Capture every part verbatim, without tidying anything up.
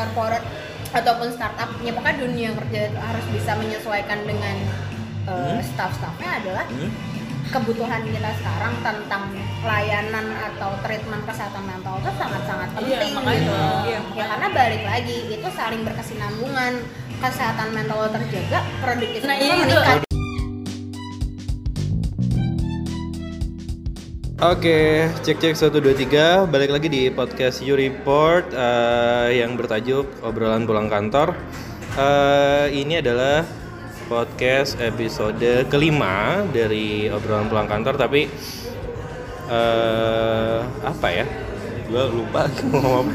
corporate ataupun startupnya, maka dunia kerja harus bisa menyesuaikan dengan uh, hmm? staff-staffnya adalah hmm? kebutuhan kita sekarang tentang layanan atau treatment kesehatan mental itu sangat-sangat penting. Iya, gitu. Iya, ya karena balik lagi itu saling berkesinambungan, kesehatan mental terjaga, produktivitas nah, iya, meningkat. Itu. Oke, okay, cek-cek satu dua tiga, balik lagi di podcast You Report uh, yang bertajuk Obrolan Pulang Kantor. uh, Ini adalah podcast episode kelima dari Obrolan Pulang Kantor. Tapi, uh, apa ya? Gue lupa ngomong apa.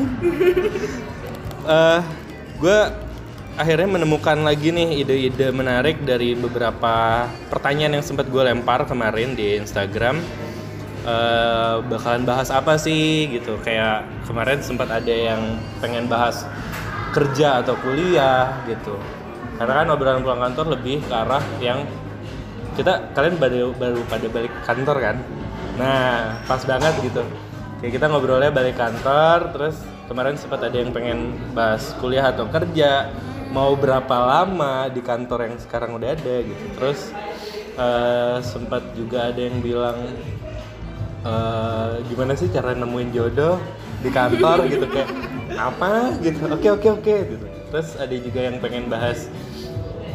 uh, Gue akhirnya menemukan lagi nih ide-ide menarik dari beberapa pertanyaan yang sempat gue lempar kemarin di Instagram. Uh, bakalan bahas apa sih gitu, kayak kemarin sempat ada yang pengen bahas kerja atau kuliah gitu, karena kan obrolan pulang kantor lebih ke arah yang kita kalian baru, baru pada balik kantor kan, nah pas banget gitu kayak kita ngobrolnya balik kantor. Terus kemarin sempat ada yang pengen bahas kuliah atau kerja, mau berapa lama di kantor yang sekarang udah ada gitu. Terus uh, sempat juga ada yang bilang Uh, gimana sih cara nemuin jodoh di kantor gitu, kayak apa gitu, oke oke oke gitu. Terus ada juga yang pengen bahas,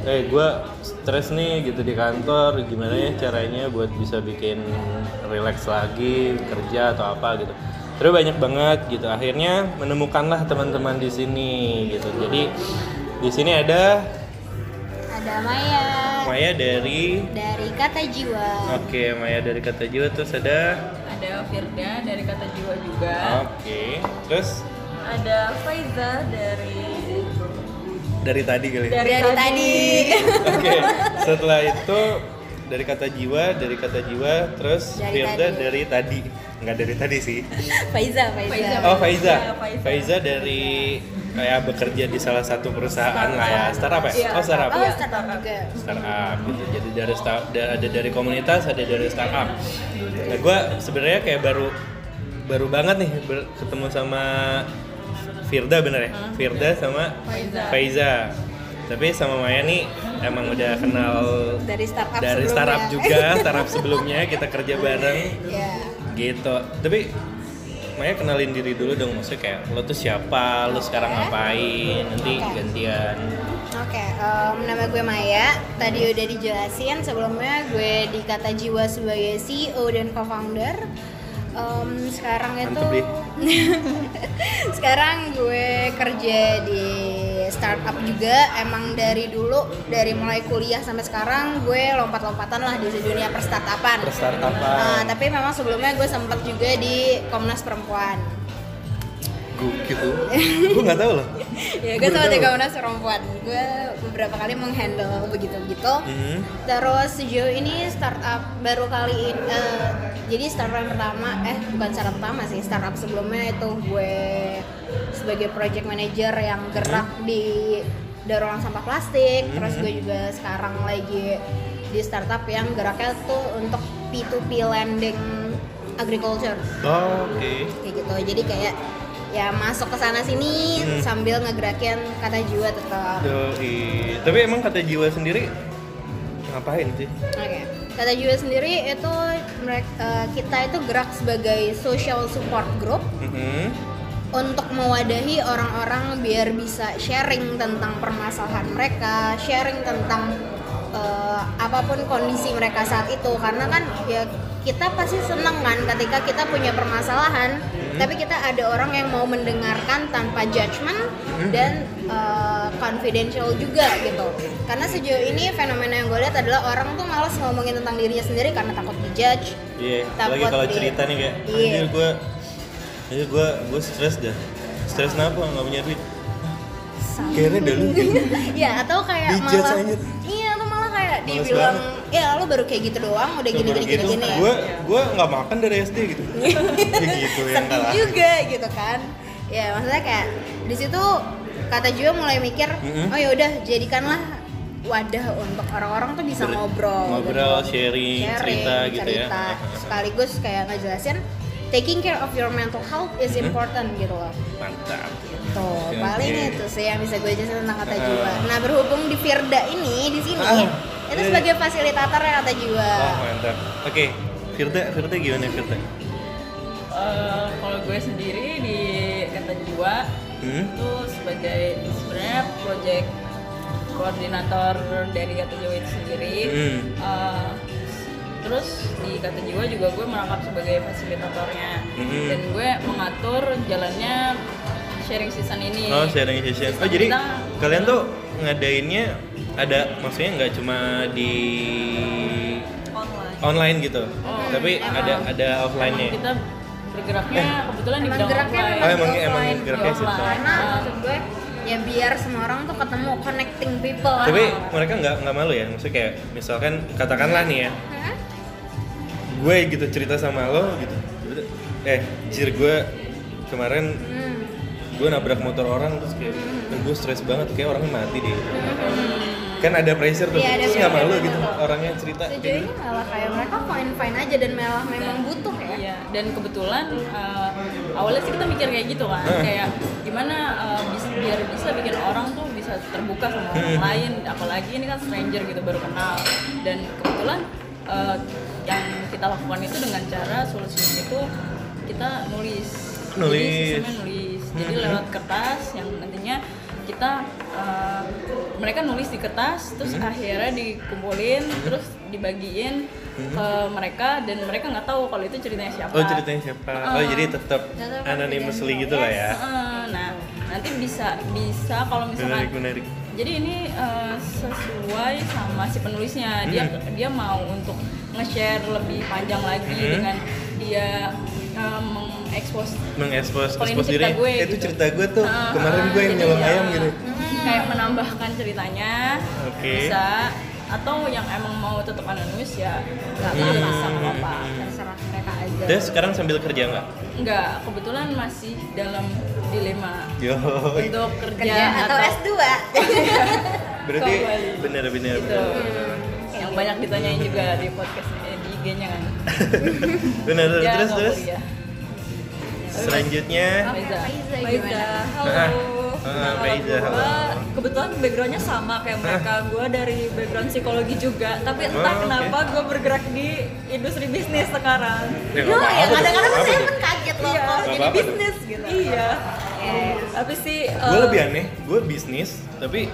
eh gue stres nih gitu di kantor, gimana ya caranya buat bisa bikin relax lagi kerja atau apa gitu. Terus banyak banget gitu, akhirnya menemukanlah teman-teman di sini gitu. Jadi di sini ada ada Maya. Maya dari dari Katadjiwa. Oke, Maya dari Katadjiwa. Terus ada ada Firda dari Katadjiwa juga. Oke. Terus ada Faizah dari dari tadi kali. Dari, dari tadi. tadi. Oke. Setelah itu dari Katadjiwa, dari Katadjiwa, terus dari Firda tadi. dari tadi. Enggak dari tadi sih. Faizah, Faizah. Oh, Faizah. Faizah dari kayak bekerja di salah satu perusahaan lah ya, startup ya? Yeah. Oh startup, oh, startup juga. Startup gitu, jadi dari startup, ada dari komunitas, ada dari startup. Nah gue sebenarnya kayak baru baru banget nih ber- ketemu sama Firda, bener ya? Firda sama Faizah. Tapi sama Maya nih emang udah kenal dari startup, dari startup juga, startup sebelumnya kita kerja bareng yeah. gitu. Tapi Maya kenalin diri dulu dong, maksudnya kayak lo tuh siapa, lo sekarang ngapain, nanti okay. gantian. Oke, okay, um, nama gue Maya, tadi udah dijelasin sebelumnya gue di Katadjiwa sebagai C E O dan co-founder. um, Sekarang itu sekarang gue kerja di startup juga, emang dari dulu, dari mulai kuliah sampai sekarang gue lompat-lompatan lah di dunia perstartapan. Perstartapan. Nah, tapi memang sebelumnya gue sempat juga di Komnas Perempuan. Gue gitu, gue nggak tahu loh. Ya gue sempat di Komnas Perempuan, gue beberapa kali menghandle begitu-begitu. Mm-hmm. Terus sejauh ini startup baru kali ini, uh, jadi startup pertama, eh bukan startup pertama sih, startup sebelumnya itu gue sebagai project manager yang gerak hmm. di daur ulang sampah plastik. hmm. Terus gue juga sekarang lagi di startup yang geraknya tuh untuk P to P lending agriculture. Oh, oke. Okay. Kayak gitu, jadi kayak ya masuk ke sana sini hmm. sambil ngegerakin Katadjiwa tetap. Doi. Tapi emang Katadjiwa sendiri ngapain sih? Oke. Okay. Katadjiwa sendiri itu kita itu gerak sebagai social support group. Hmm. Untuk mewadahi orang-orang biar bisa sharing tentang permasalahan mereka, sharing tentang uh, apapun kondisi mereka saat itu. Karena kan ya kita pasti seneng kan ketika kita punya permasalahan, mm-hmm. tapi kita ada orang yang mau mendengarkan tanpa judgment mm-hmm. dan uh, confidential juga gitu. Karena sejauh ini fenomena yang gue lihat adalah orang tuh malas ngomongin tentang dirinya sendiri karena takut dijudge. Iya, yeah, apalagi kalau di, cerita nih kayak yeah. anjir gue Jadi gue gue stres dah, stres kenapa nggak punya duit? Kayaknya dulu. Ya atau kayak malah, aja. iya atau malah kayak malas dibilang, banget. Ya lo baru kayak gitu doang, udah gini gini gini gini. Gue gue nggak makan dari S D gitu. Ya gitu ya. Sedih juga gitu kan. Ya maksudnya kayak di situ Katadjiwa mulai mikir, mm-hmm. oh ya udah jadikanlah wadah untuk orang-orang tuh bisa Ber- ngobrol, ngobrol, gitu. sharing, sharing, cerita, cerita gitu ya. Sekaligus kayak ngejelasin. Taking care of your mental health is important hmm. gitu loh. Mantap. Betul, okay, paling okay. itu sih yang bisa gue jelasin tentang Katadjiwa. Uh. Nah, berhubung di Firda ini, di sini, uh. itu sebagai fasilitator ya Katadjiwa. Oh, mantap. Oke, okay. Firda, Firda gimana Firda? Uh, kalau gue sendiri di Katadjiwa hmm? itu sebagai sebenarnya proyek koordinator dari Katadjiwa itu sendiri. Hmm. Uh, Terus di Katadjiwa juga gue merangkap sebagai fasilitatornya mm-hmm. dan gue mengatur jalannya sharing season ini. Oh, sharing season. Season oh, jadi kita, kalian tuh ngadainnya ada maksudnya nggak cuma di online, online gitu, oh, tapi emang, ada ada offline-nya. Kita bergeraknya eh. kebetulan di bidang geraknya online. Oh, emang emang geraknya sih. Karena maksud gue ya biar semua orang tuh ketemu, connecting people. Tapi lah. Mereka nggak nggak malu ya, maksudnya kayak misalkan katakanlah nih ya. Hmm? Gue gitu cerita sama lo gitu, eh jir gue kemarin hmm. gue nabrak motor orang terus kayak hmm. gue stres banget kayak orang mati deh hmm. kan ada pressure tuh ya, terus nggak malu gitu orangnya cerita. Sejujurnya gitu. Malah kayak mereka fine fine aja dan malah memang butuh ya. Iya. Dan kebetulan uh, awalnya sih kita mikir kayak gitu kan hmm. kayak gimana uh, bisa, biar bisa bikin orang tuh bisa terbuka sama orang hmm. lain, apalagi ini kan stranger gitu baru kenal dan kebetulan. Uh, yang kita lakukan itu dengan cara solusinya itu kita nulis, nulis. Jadi sistemnya nulis, jadi mm-hmm. lewat kertas yang nantinya kita uh, mereka nulis di kertas, terus mm-hmm. akhirnya dikumpulin, mm-hmm. terus dibagiin mm-hmm. ke mereka dan mereka nggak tahu kalau itu ceritanya siapa. Oh ceritanya siapa? Uh, oh jadi tetap anonymously gitu yes. lah ya? Uh, nah nanti bisa bisa kalau misalkan. Menarik, menarik. Jadi ini uh, sesuai sama si penulisnya dia hmm. dia mau untuk nge-share lebih panjang lagi hmm. dengan dia uh, mengekspos mengekspos cerita gue eh, gitu. Itu cerita gue tuh uh, kemarin gue yang nyelam ayam gitu hmm. kayak menambahkan ceritanya okay. bisa atau yang emang mau tetap anonimus ya nggak hmm. apa-apa nggak apa terserah mereka aja. Terus sekarang sambil kerja nggak? Nggak, kebetulan masih dalam dilema Yoi. Untuk kerja, kerja atau, atau S dua. Berarti benar-benar gitu. Yang banyak ditanyain juga di podcast eh, di I G-nya kan. Benar ya, terus terus. Ya. Selanjutnya Faizah. Faizah. Halo. Uh, Faizah, halo. Kebetulan backgroundnya sama kayak mereka, gue dari background psikologi juga. Tapi entah oh, kenapa okay. gue bergerak di industri bisnis sekarang. Yo, ya, ya kadang-kadang saya pun kaget loh iya, kalau jadi bisnis tuh. Gitu. Iya. Yes. Tapi sih. Uh, gue lebih aneh, gue bisnis tapi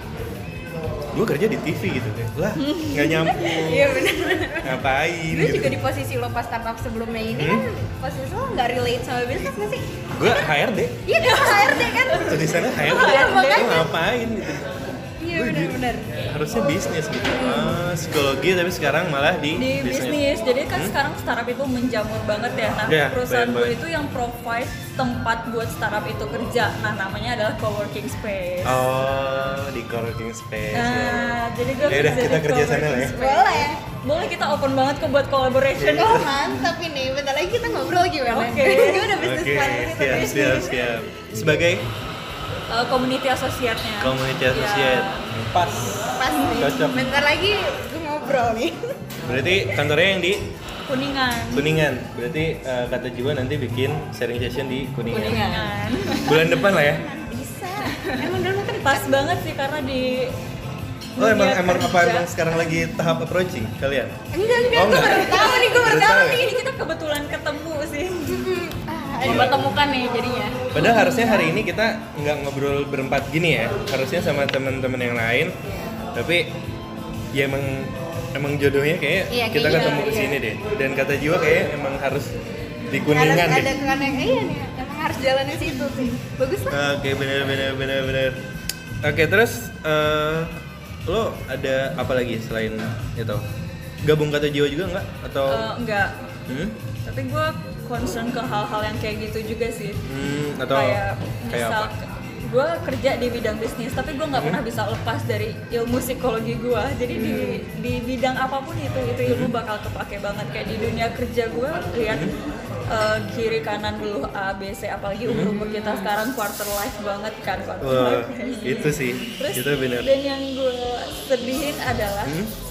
gue kerja di T V gitu deh. Lah nggak nyambung. Iya benar-benar. Ngapain? Gue gitu. Juga di posisi lo pas tapak sebelumnya ini hmm? Kan posisi lo nggak relate sama bisnis nggak sih? Gue H R D. Iya kan H R D kan. Tulisannya H R D. Lo ngapain gitu? Iya benar-benar. Harusnya bisnis gitu. Oh, psikologi tapi sekarang malah di, di bisnis. Jadi kan hmm? Sekarang startup itu menjamur banget ya. Nah ya, perusahaan gue itu yang provide tempat buat startup itu kerja. Nah namanya adalah coworking space. Oh di coworking space. Nah ya. Jadi gue ya udah kita kerja sana lah ya. Boleh. Boleh kita open banget ke buat collaboration. Oh mantap ini. Bentar lagi kita ngobrol gimana. Oke. Okay. Gue udah bisnis plan okay. kita. Siap siap siap. Sebagai community associate-nya. Community associate. Ya. Pas. Pas nih. Cocok. Bentar lagi gue ngobrol nih. Berarti kantornya yang di Kuningan. Kuningan. Berarti uh, Katadjiwa nanti bikin sharing session di Kuningan. Kuningan. Bulan depan lah ya. Bisa. Emang dulu kan pas banget sih karena di oh emang emang apa emang sekarang lagi tahap approaching kalian? Enggak enggak. Oh, gue baru tahu nih gue baru tahu nih ini kita kebetulan ketemu sih. Coba temukan nih jadinya. Padahal harusnya hari ini kita nggak ngobrol berempat gini ya. Harusnya sama teman-teman yang lain. Yeah. Tapi ya emang emang jodohnya kayak yeah, kita iya, ketemu iya. kesini deh. Dan Katadjiwa kayak emang harus di Kuningan harus deh. Ada karena iya nih, emang harus jalannya situ sih. Bagus lah. Oke okay, benar benar benar benar. Oke okay, terus uh, lo ada apa lagi selain itu? Gabung Katadjiwa juga nggak? Atau uh, enggak? Hmm? Tapi gue concern ke hal-hal yang kayak gitu juga sih hmm, atau kayak misal gue kerja di bidang bisnis tapi gue nggak hmm. pernah bisa lepas dari ilmu psikologi gue jadi hmm. di di bidang apapun itu itu ilmu bakal kepake banget kayak di dunia kerja gue lihat hmm. uh, kiri kanan dulu A B C apalagi umur-umur kita sekarang quarter life banget kan quarter wow, life itu sih terus itu benar. Dan yang gue sedihin adalah hmm?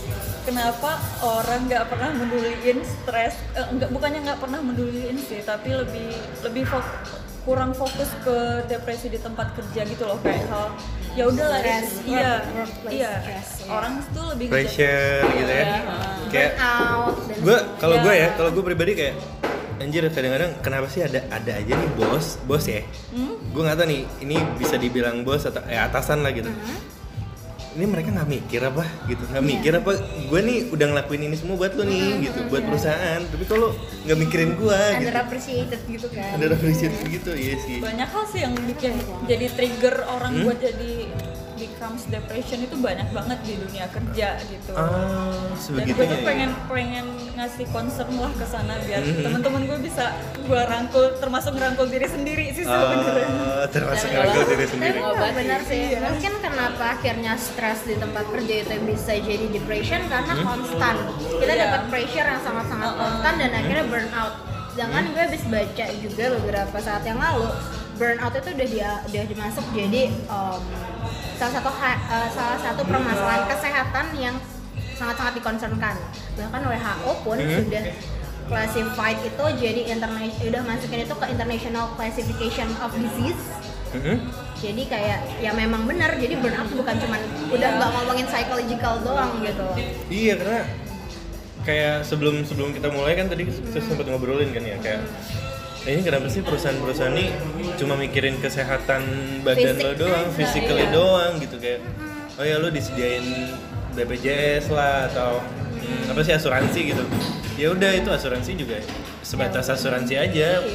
Kenapa orang nggak pernah menduliin stres? Eh, enggak bukannya nggak pernah menduliin sih, tapi lebih lebih fokus kurang fokus ke depresi di tempat kerja gitu loh, kayak hal ya udahlah iya iya stress, orang itu lebih pressure gitu ya, ya. Uh, kayak out gue kalau gue ya kalau gue pribadi kayak anjir kadang-kadang kenapa sih ada ada aja nih bos bos ya hmm? Gue nggak tahu nih ini bisa dibilang bos atau ya atasan lah gitu uh-huh. Ini mereka nggak mikir apa gitu, nggak yeah. mikir apa gue nih udah ngelakuin ini semua buat lo nih mm-hmm. gitu, buat yeah. perusahaan. Tapi kalau nggak mikirin gue, under appreciated gitu kan? Under appreciated yeah. gitu, iya sih. Banyak hal sih yang bikin jadi trigger orang hmm? buat jadi becomes depression itu banyak banget di dunia kerja gitu. Ah, dan gue tuh pengen ya. pengen ngasih concern lah ke sana biar mm-hmm. teman-teman gue bisa gue rangkul, termasuk ngerangkul diri sendiri sih sebenarnya. Uh, termasuk ngerangkul diri sendiri. Tapi benar sih. Iya. Mungkin kenapa akhirnya stres di tempat kerja itu bisa jadi depression karena hmm? konstan. Kita yeah. dapat pressure yang sangat-sangat uh-uh. konstan dan akhirnya burnout. Jangan gue habis baca juga beberapa saat yang lalu burnout itu udah dia udah dimasuk jadi um, salah satu ha- uh, salah satu permasalahan kesehatan yang sangat-sangat dikonsernkan. Bahkan W H O pun hmm? sudah classified itu jadi interna- udah masukin itu ke International Classification of Disease. Hmm? Jadi kayak ya memang benar, jadi burnout bukan cuman udah nggak ngomongin psychological doang gitu. Iya, karena kayak sebelum sebelum kita mulai kan tadi hmm. sempat ngobrolin kan ya kayak ini kenapa sih perusahaan-perusahaan ini cuma mikirin kesehatan badan fisik lo doang, physically iya. doang gitu kayak oh ya lo disediain B P J S lah atau hmm, apa sih asuransi gitu. Ya udah itu asuransi juga sebatas asuransi aja.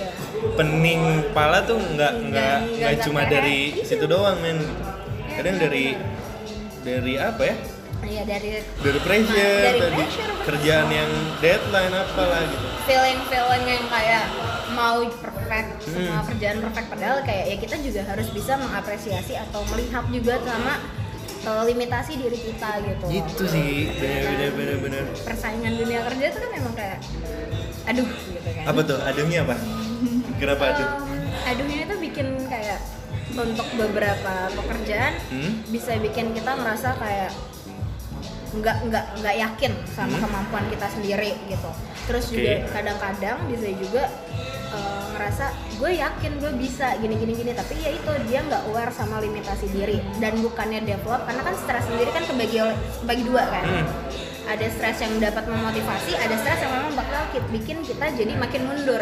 Pening kepala tuh nggak nggak nggak cuma dari situ doang men. Kadang dari dari apa ya? Iya dari dari pressure, dari, dari pressure, kerjaan betul. Yang deadline apalah gitu. Feeling-feeling yang kayak mau perfect, hmm. semua kerjaan perfect padahal kayak ya kita juga harus bisa mengapresiasi atau melihat juga sama limitasi diri kita gitu. Itu sih benar-benar persaingan dunia kerja itu kan memang kayak aduh gitu kan. Apa tuh? Aduhnya apa? Kenapa aduh? Aduhnya itu bikin kayak untuk beberapa pekerjaan hmm? bisa bikin kita ngerasa kayak nggak nggak nggak yakin sama hmm? kemampuan kita sendiri gitu. Terus okay. juga kadang-kadang bisa juga uh, ngerasa gue yakin gue bisa gini gini gini tapi ya itu dia nggak aware sama limitasi diri dan bukannya develop karena kan stres sendiri kan kebagi oleh bagi dua kan. Hmm. Ada stres yang dapat memotivasi, ada stres yang memang bakal bikin kita jadi makin mundur.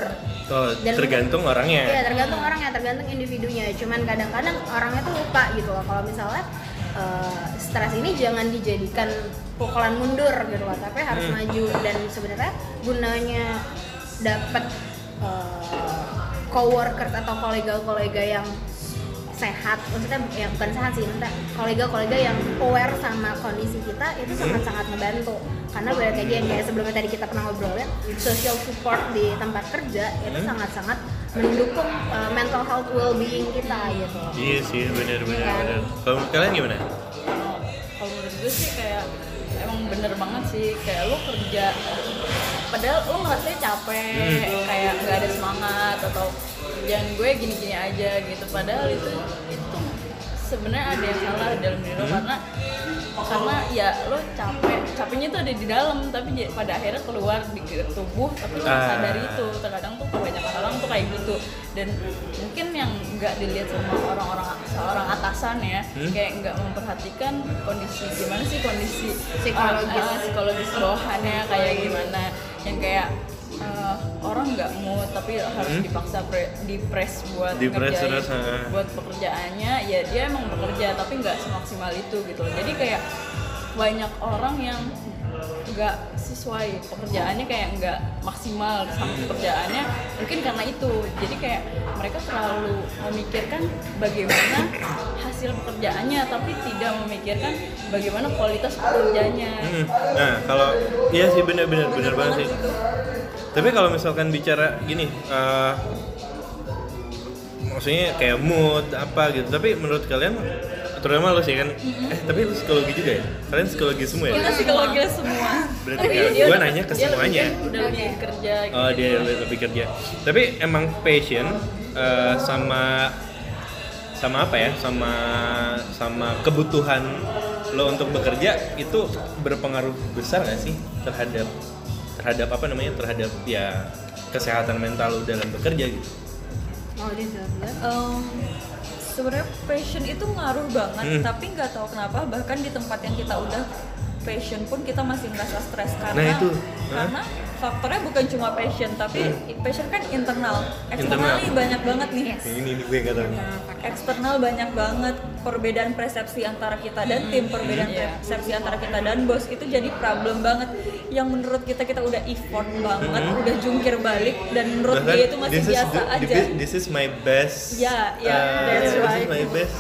Oh, dan tergantung mungkin, orangnya. Iya, tergantung orangnya, tergantung individunya. Cuman kadang-kadang orangnya tuh lupa gitu loh kalau misalnya Uh, stres ini jangan dijadikan pukulan mundur gitu loh, tapi harus hmm. maju. Dan sebenarnya gunanya dapat uh, coworker atau kolega-kolega yang sehat, maksudnya ya bukan sehat sih, maksudnya kolega-kolega yang aware sama kondisi kita itu sangat-sangat membantu. Karena berarti dia kayak sebelumnya tadi kita pernah ngobrolin social support di tempat kerja itu hmm. sangat-sangat mendukung uh, mental health well-being kita gitu. Iya sih, benar-benar. Ya. Kalau kalian gimana? Kalau menurut gue sih kayak emang bener banget sih kayak lo kerja padahal lo ngerasa capek, hmm. kayak nggak ada semangat atau jangan gue gini-gini aja gitu. Padahal itu itu sebenarnya ada yang salah dalam diri lo hmm. karena karena ya lo capek, capeknya tuh ada di dalam tapi pada akhirnya keluar di tubuh tapi lo nggak sadar itu. Terkadang tuh kebanyakan orang tuh kayak gitu dan mungkin yang nggak dilihat sama orang-orang seorang atasan ya hmm? kayak nggak memperhatikan kondisi gimana sih kondisi psikologis uh, uh, psikologis bawahannya kayak gimana yang kayak Uh, orang nggak mau tapi harus hmm? dipaksa pre- dipres buat dipres kerjain, buat pekerjaannya ya dia emang bekerja tapi nggak semaksimal itu gitu loh. Jadi kayak banyak orang yang nggak sesuai pekerjaannya kayak nggak maksimal sama pekerjaannya mungkin karena itu jadi kayak mereka terlalu memikirkan bagaimana hasil pekerjaannya tapi tidak memikirkan bagaimana kualitas pekerjaannya. Hmm. Nah kalau iya sih benar-benar benar banget sih. Gitu. Tapi kalau misalkan bicara gini, uh, maksudnya kayak mood apa gitu. Tapi menurut kalian, terutama lo sih kan, mm-hmm. eh tapi lo psikologi juga ya? Kalian psikologi semua ya? Kita psikologi semua. Berarti kalau gue nanya ke semuanya. Dia lebih, dia lebih kerja. Gitu. Oh dia lebih, lebih kerja. Tapi emang passion uh, sama sama apa ya? Sama sama kebutuhan lo untuk bekerja itu berpengaruh besar nggak sih terhadap terhadap apa namanya terhadap ya kesehatan mental lu dalam bekerja gitu. Oh, um, sebenarnya passion itu ngaruh banget, hmm. tapi nggak tahu kenapa bahkan di tempat yang kita udah passion pun kita masih ngerasa stres karena nah, itu. karena faktornya bukan cuma passion tapi hmm. passion kan internal, eksternal banyak banget nih. Ini, ini gue nggak tahu. Eksternal banyak banget perbedaan persepsi antara kita dan tim, perbedaan hmm. persepsi antara kita dan bos itu jadi problem banget. Yang menurut kita kita udah effort banget, hmm. udah jungkir balik dan menurut bahkan dia itu masih biasa the, aja. This is my best. Ya, yeah, ya. Yeah, uh, that's right. This is my best.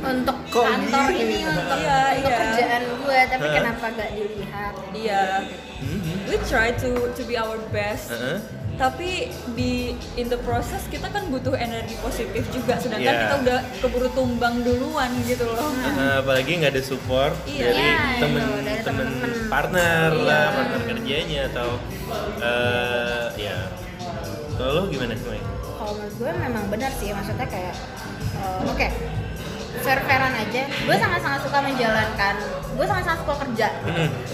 Untuk Kok kantor gini? ini, untuk, yeah, untuk yeah. kerjaan gue, tapi huh? kenapa gak dilihat? Iya, yeah. mm-hmm. we try to to be our best, uh-huh. tapi di in the process kita kan butuh energi positif juga, sedangkan yeah. kita udah keburu tumbang duluan gitu loh. Uh, apalagi gak ada support yeah. dari yeah, temen-temen partner yeah. lah, partner kerjanya atau uh, ya. Kalau lo gimana semuanya? Kalau menurut gue memang benar sih, maksudnya kayak uh, oke. Okay. serveran aja, gue sangat-sangat suka menjalankan, gue sangat-sangat suka kerja.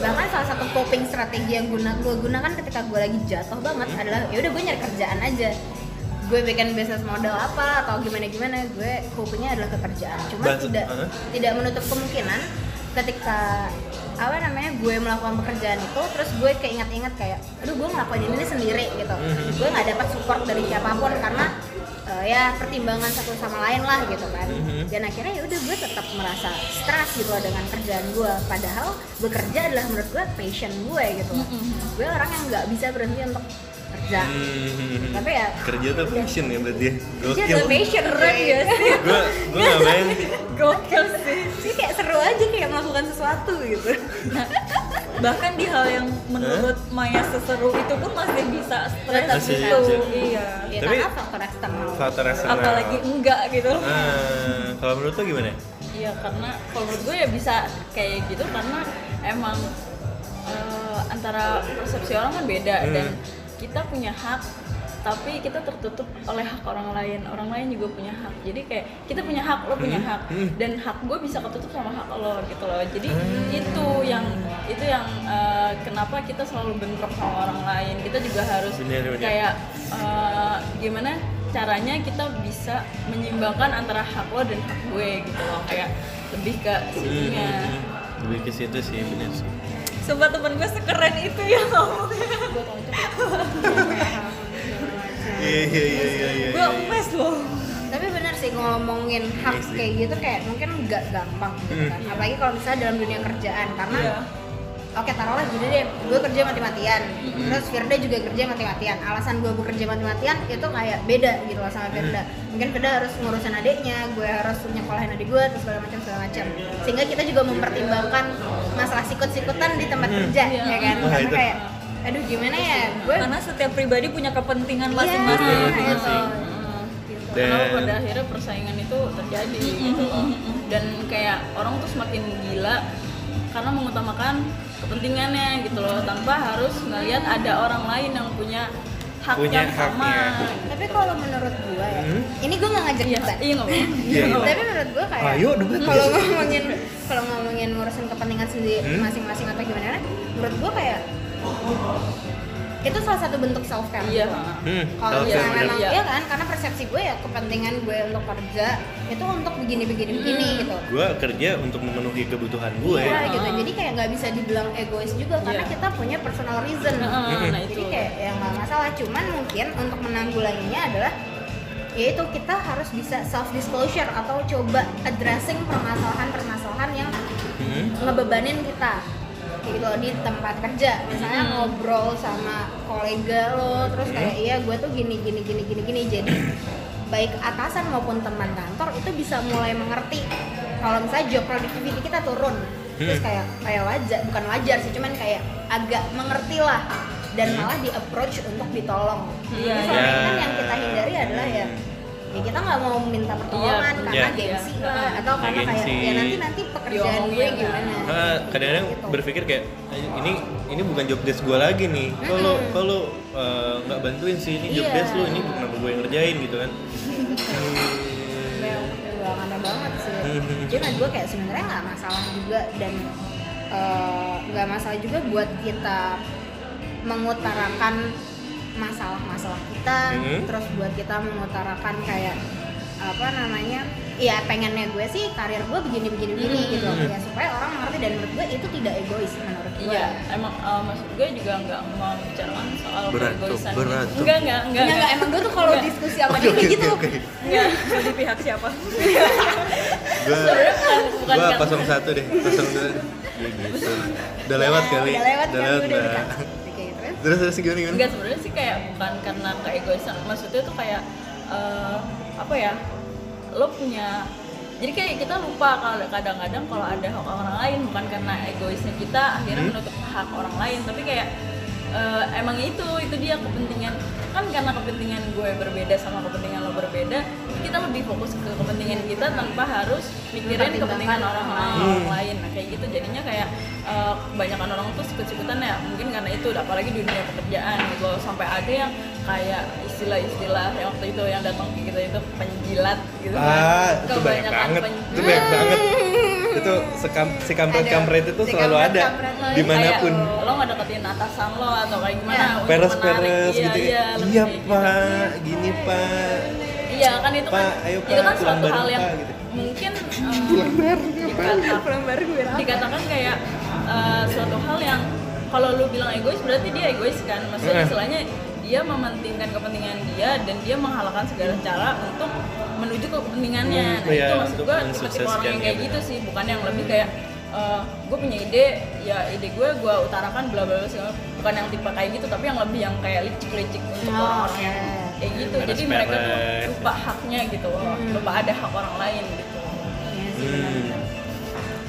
Bahkan salah satu coping strategi yang guna gue gunakan ketika gue lagi jatuh banget adalah ya udah gue nyari kerjaan aja. Gue bikin bisnis model apa atau gimana-gimana, gue copingnya adalah kekerjaan. Cuma But, tidak uh-huh. tidak menutup kemungkinan ketika apa namanya gue melakukan pekerjaan itu, terus gue keinget-inget kayak, aduh gue ngelakuin ini sendiri gitu. Gue nggak dapat support dari siapapun karena Uh, ya pertimbangan satu sama lain lah gitu kan, mm-hmm. dan akhirnya ya udah gue tetap merasa stres gitu loh dengan kerjaan gue, padahal bekerja adalah menurut gue passion gue gitu loh. Mm-hmm. Gue orang yang nggak bisa berhenti untuk kerja, mm-hmm. tapi ya kerja tuh passion ya berarti. Gokil. Kerja tuh passion keren ya sih. Gue gue nggak main. Gokil sih. Ini kayak seru aja kayak melakukan sesuatu gitu. Nah, bahkan di hal yang menurut huh? Maya seseru itu pun masih bisa stres gitu. Iya. Ya, tapi faktor eksternal. Faktor eksternal. Apalagi enggak gitu. Uh, kalau menurut lo gimana? Iya, karena kalau menurut gue ya bisa kayak gitu karena emang uh, antara persepsi orang kan beda hmm. dan kita punya hak tapi kita tertutup oleh hak orang lain, orang lain juga punya hak, jadi kayak kita punya hak, lo punya hak, dan hak gue bisa ketutup sama hak lo gitu loh, jadi hmm. itu yang itu yang uh, kenapa kita selalu bentrok sama orang lain, kita juga harus bener, bener. kayak uh, gimana caranya kita bisa menyeimbangkan antara hak lo dan hak gue gitu loh, kayak lebih ke situnya hmm. lebih ke situ sih, bener sih. Sumpah temen gue sekeren itu ya ngomongnya. Iya iya iya iya iya. Gue emas loh. Tapi benar sih ngomongin hak kayak gitu kayak mungkin nggak gampang gitu kan. Apalagi kalau misalnya dalam dunia kerjaan karena yeah. oke okay, taruhlah gini deh, gue kerja mati-matian. Mm-hmm. Terus Firda juga kerja mati-matian. Alasan gue bekerja mati-matian itu kayak beda gitu loh sama Firda. Mungkin Firda harus ngurusin adiknya, gue harus nyekolahin adik gue terus segala macam segala macam. Sehingga kita juga mempertimbangkan masalah sikut-sikutan di tempat kerja yeah. ya kan. Karena kayak aduh gimana ya gue karena setiap pribadi punya kepentingan masing-masing yeah, gitu. Gitu. Hmm, gitu. Karena pada akhirnya persaingan itu terjadi mm-hmm. gitu loh. Dan kayak orang tuh semakin gila karena mengutamakan kepentingannya gitu loh tanpa harus ngelihat ada orang lain yang punya hak yang sama. Tapi kalau menurut gue ya, hmm? ini gue nggak ngajak kita. Iya nggak apa-apa. Tapi menurut gue kayak kalau ngomongin kalau ngomongin ngurusin kepentingan sendiri hmm? masing-masing atau gimana, menurut gue kayak itu salah satu bentuk self care. Iya. Hmm, kalau misalnya memang iya kan, karena persepsi gue ya kepentingan gue untuk kerja itu untuk begini-begini hmm. begini gitu. Gue kerja untuk memenuhi kebutuhan gue. Iya nah, gitu. Jadi kayak nggak bisa dibilang egois juga karena yeah. kita punya personal reason. Nah, nah, jadi itu. Kayak ya nggak masalah. Cuman mungkin untuk menanggulanginya adalah yaitu kita harus bisa self disclosure atau coba addressing permasalahan-permasalahan yang hmm. ngebebanin kita. Gitu loh, di tempat kerja misalnya hmm. ngobrol sama kolega lo terus kayak iya gue tuh gini gini gini gini gini jadi baik atasan maupun teman kantor itu bisa mulai mengerti kalau misalnya job productivity kita turun terus kayak kayak wajar bukan wajar sih cuman kayak agak mengerti lah dan malah di approach untuk ditolong yeah. Soalnya yeah. kan yang kita hindari adalah ya ya kita nggak mau minta pertolongan yeah. karena yeah. gengsi yeah. lah atau nah, karena gengsi. Kayak ya nanti nanti pekerjaan Yo, gue gimana nah, kadang-kadang gitu. Berpikir kayak ini ini bukan job desk gue lagi nih kalau mm-hmm. kalau nggak uh, bantuin sih ini yeah. job desk lu ini bukan apa gue yang ngerjain gitu kan memang aneh banget sih cuman gue kayak sebenarnya nggak masalah juga dan nggak uh, masalah juga buat kita mengutarakan masalah-masalah kita, mm-hmm. terus buat kita mengutarakan kayak apa namanya, ya pengennya gue sih karir gue begini-begini begini hmm. gitu ya, supaya orang mengerti. Dan menurut gue itu tidak egois menurut gue. Iya, emang uh, maksud gue juga nggak mau bicarakan soal egoisan. Berat tuh. Enggak, enggak, enggak. Enggak, emang gue tuh kalau diskusi sama dia kayak gitu. Enggak, di pihak siapa? Gue bukan nol satu deh, nol dua. Ya gitu. Udah lewat kali. Udah lewat, udah lewat. Terus terus gimana gimana? Enggak, sebenarnya sih kayak bukan karena keegoisan. Maksudnya tuh kayak apa ya? Lo punya, jadi kayak kita lupa kalau kadang-kadang kalau ada hak orang lain, bukan karena egoisnya kita akhirnya hmm? menutup hak orang lain, tapi kayak e, emang itu itu dia kepentingan, kan karena kepentingan gue berbeda sama kepentingan lo berbeda, kita lebih fokus ke kepentingan kita tanpa harus mikirin kepentingan orang lain, hmm. orang lain. Nah, kayak gitu jadinya kayak e, kebanyakan orang tuh sikut-sikutan ya, mungkin karena itu, apalagi dunia pekerjaan gitu, sampai ada yang kayak istilah-istilah yang waktu itu yang datang ke kita itu penjilat gitu kan. Ah, itu banyak banget. Itu banyak banget. Itu sekam, si kampret-kampret itu selalu ada dimanapun. Kayak, lo nggak deketin atasan lo atau kayak gimana? Ya. Peres-peres iya, gitu. Iya, iya Pak, gitu. Gini Pak. Iya kan itu Pak, kan ayo, Pak, itu kan suatu hal yang gitu. Mungkin um, dikatakan, dikatakan kayak uh, suatu hal yang kalau lo bilang egois berarti dia egois kan. Maksudnya istilahnya dia mementingkan kepentingan dia dan dia menghalalkan segala cara untuk menuju ke kepentingannya. Nah, iya, itu maksud gue tipe-tipe orang yang kayak gitu sih, bukan yang lebih kayak uh, gue punya ide, ya ide gue gue utarakan bla bla bla, bukan yang tipe kayak gitu, tapi yang lebih yang kayak licik-licik untuk oh, orang-orang yang kayak gitu. Jadi mereka tuh lupa haknya gitu, hmm. lupa ada hak orang lain gitu. Iya sih, benar-benar.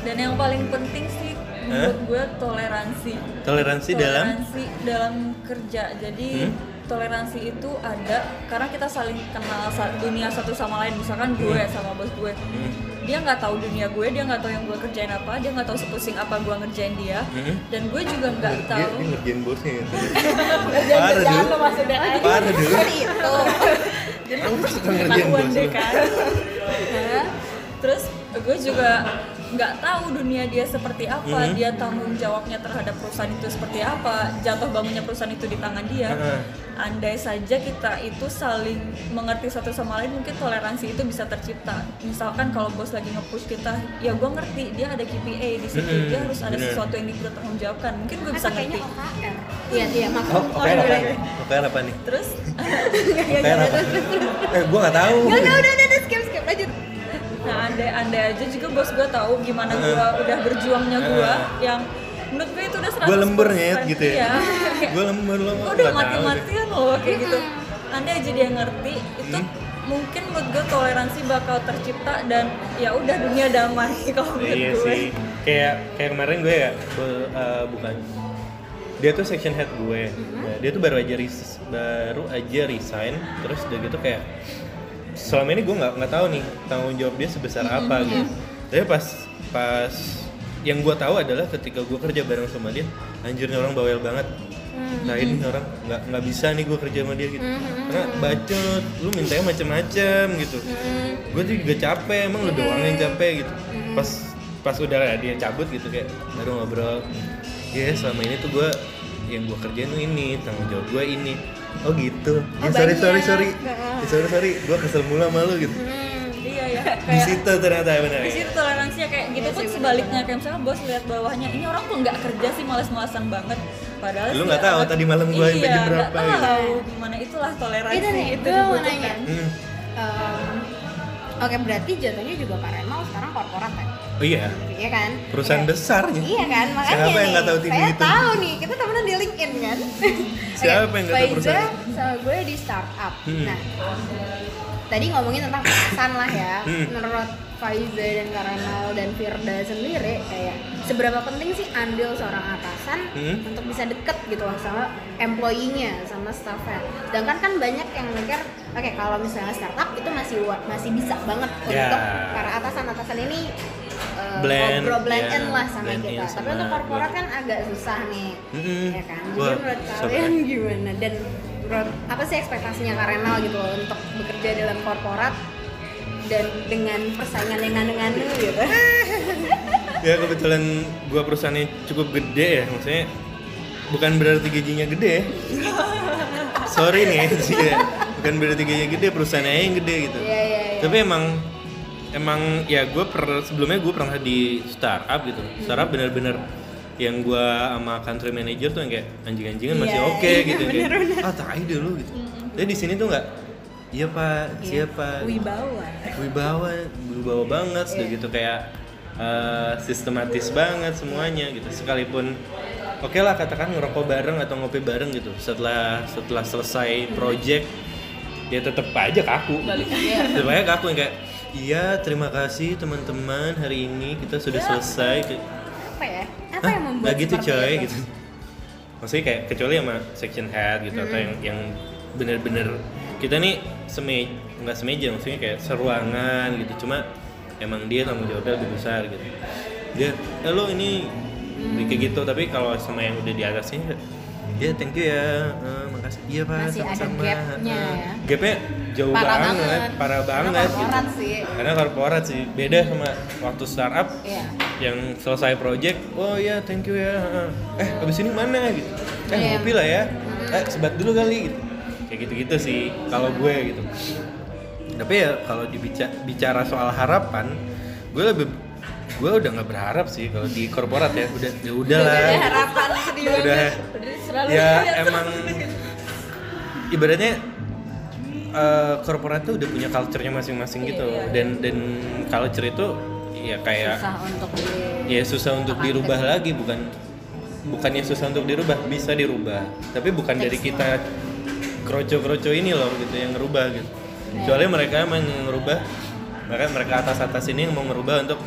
Dan yang paling penting sih menurut gue toleransi. Toleransi, toleransi dalam? Toleransi dalam kerja. Jadi hmm? toleransi itu ada karena kita saling kenal dunia satu sama lain. Misalkan gue sama bos gue, hmm? dia nggak tahu dunia gue, dia nggak tahu yang gue kerjain apa, dia nggak tahu sepusing apa gue ngerjain dia, hmm? dan gue juga nggak tahu. Dia, dia ngerjain bosnya. Parah dulu. Parah dulu. Itu. Jadi gue suka ngerjain bosnya. Terus gue juga nggak tahu dunia dia seperti apa, mm-hmm. dia tanggung jawabnya terhadap perusahaan itu seperti apa, jatuh bangunnya perusahaan itu di tangan dia. Uh-huh. Andai saja kita itu saling mengerti satu sama lain, mungkin toleransi itu bisa tercipta. Misalkan kalau bos lagi nge-push kita, ya gue ngerti dia ada K P I di situ, mm-hmm. dia harus ada sesuatu yang dipertanggungjawabkan. Mungkin gue bisa ngerti. Iya iya maksud. O K R apa nih? Terus? O K R apa? Eh gue nggak tahu. Nggak nggak udah udah skip skip lanjut. Nah, andai-andai aja juga bos gue tahu gimana gue uh, udah berjuangnya gue uh, yang menurut gue itu udah seratus persen gue lember ya gitu ya gue lember lo gue udah mati-matian loh kayak gitu. Andai aja dia ngerti itu, hmm? mungkin menurut gue toleransi bakal tercipta dan ya udah dunia damai kalau menurut iya gue. Iya sih, kayak kayak kemarin gue ya gue, uh, bukan dia tuh section head gue, mm-hmm. dia tuh baru aja res- baru aja resign, terus udah gitu kayak selama ini gue nggak nggak tahu nih tanggung jawab dia sebesar apa mm-hmm. gitu. Tapi pas pas yang gue tahu adalah ketika gue kerja bareng sama dia, anjirnya orang bawel banget. Mm-hmm. Nah ini orang nggak nggak bisa nih gue kerja sama dia gitu. Mm-hmm. Karena bacot, lu mintanya macem-macem gitu. Mm-hmm. Gue juga capek, emang lu doang yang capek gitu. Mm-hmm. Pas pas udah dia cabut gitu kayak baru ngobrol. Ya yeah, selama ini tuh gue yang gue kerjain tuh ini, tanggung jawab gue ini. Oh gitu. Ya, oh, sorry, sorry sorry sorry. Ya, sorry sorry, gua kesel mula sama lu gitu. Hmm, iya ya. Di situ ternyata benar. Di situ toleransinya kayak gitu pun ya, sebaliknya kayak misalnya bos lihat bawahnya, ini orang kok enggak kerja sih, malas-malasan banget. Padahal lu enggak tahu tadi malam gua sampai jam berapa. Iya, tahu gimana itulah toleransi itu, nih, itu nanya. Hmm. Um, Oke, okay, berarti jatuhnya juga Pak Remal sekarang korporat kan? Oh iya. Iya kan? Perusahaan okay. besarnya. Iya kan? Makanya siapa yang nggak tahu tinggi itu? Saya tahu nih, kita temenan di LinkedIn kan. Siapa yang nggak tahu perusahaan? Faizah sama gue di startup. Hmm. Nah, tadi ngomongin tentang pesan lah ya. Hmm. Menurut Faizah dan Karanal dan Firda sendiri, kayak seberapa penting sih andil seorang atasan hmm. untuk bisa deket gitu loh sama employee-nya, sama staff-nya. Sedangkan kan banyak yang mikir, oke okay, kalau misalnya startup itu masih masih bisa banget yeah. untuk para atasan-atasan ini Uh, blend, ngobrol blend yeah, in lah sama blend kita. Tapi untuk korporat kan agak susah nih, mm-hmm. ya kan? Jadi menurut kalian so, gimana? Dan menurut, apa sih ekspektasinya Kak Renal gitu loh, untuk bekerja dalam korporat dan dengan persaingan yang nganu-nganu gitu? Ya kebetulan gua perusahaannya cukup gede ya, maksudnya bukan berarti gajinya gede. Sorry nih, bukan berarti gajinya gede, perusahaannya yang gede gitu. Yeah, yeah, yeah. Tapi emang emang ya gue per, sebelumnya gue pernah di startup gitu. Startup benar-benar yang gue sama country manager tuh yang kayak anjing-anjingan yeah, masih oke okay, yeah, gitu bener, kayak bener. Ah tai dulu gitu. Mm-hmm. Tapi di sini tuh nggak. Iya pak, yeah. siapa? Wibawa. Wibawa, wibawa banget, yeah. sudah gitu kayak uh, sistematis banget semuanya gitu. Sekalipun oke okay lah katakan ngerokok bareng atau ngopi bareng gitu. Setelah setelah selesai project, ya tetep aja kaku. Tetep aja kaku yang kayak, iya terima kasih teman-teman hari ini kita sudah ya, selesai. Apa ya? Apa yang membuat nah, gitu coy itu? Gitu. Maksudnya kayak kecuali sama section head gitu mm-hmm. atau yang yang benar-benar kita nih semeja, nggak semeja maksudnya kayak seruangan gitu, cuma emang dia tanggung jawabnya lebih besar gitu dia, eh lo ini hmm. kayak gitu, tapi kalau sama yang udah di atasnya ya thank you ya, uh, makasih iya pak, masih sama-sama ada gapnya uh, ya gapnya jauh parah banget, banget, parah banget karena korporat gitu. Sih karena korporat sih, beda sama waktu startup yeah. yang selesai project, oh ya thank you ya eh abis ini mana gitu eh ngopi yeah. lah ya, eh sebat dulu kali gitu kayak gitu-gitu sih kalau gue gitu. Tapi ya kalau dibicara bicara soal harapan, gue lebih gue udah nggak berharap sih kalau di korporat ya udah ya udahlah. Udah ada harapan sedih udah, udah ya emang ibaratnya uh, korporat tuh udah punya culture-nya masing-masing gitu yeah, yeah. dan dan culture itu ya kayak susah untuk di ya susah untuk dirubah itu. Lagi bukan bukannya susah untuk dirubah bisa dirubah tapi bukan dari kita kroco-kroco ini loh gitu yang ngerubah gitu. Soalnya mereka emang ngerubah, mereka mereka atas-atas ini yang mau ngerubah untuk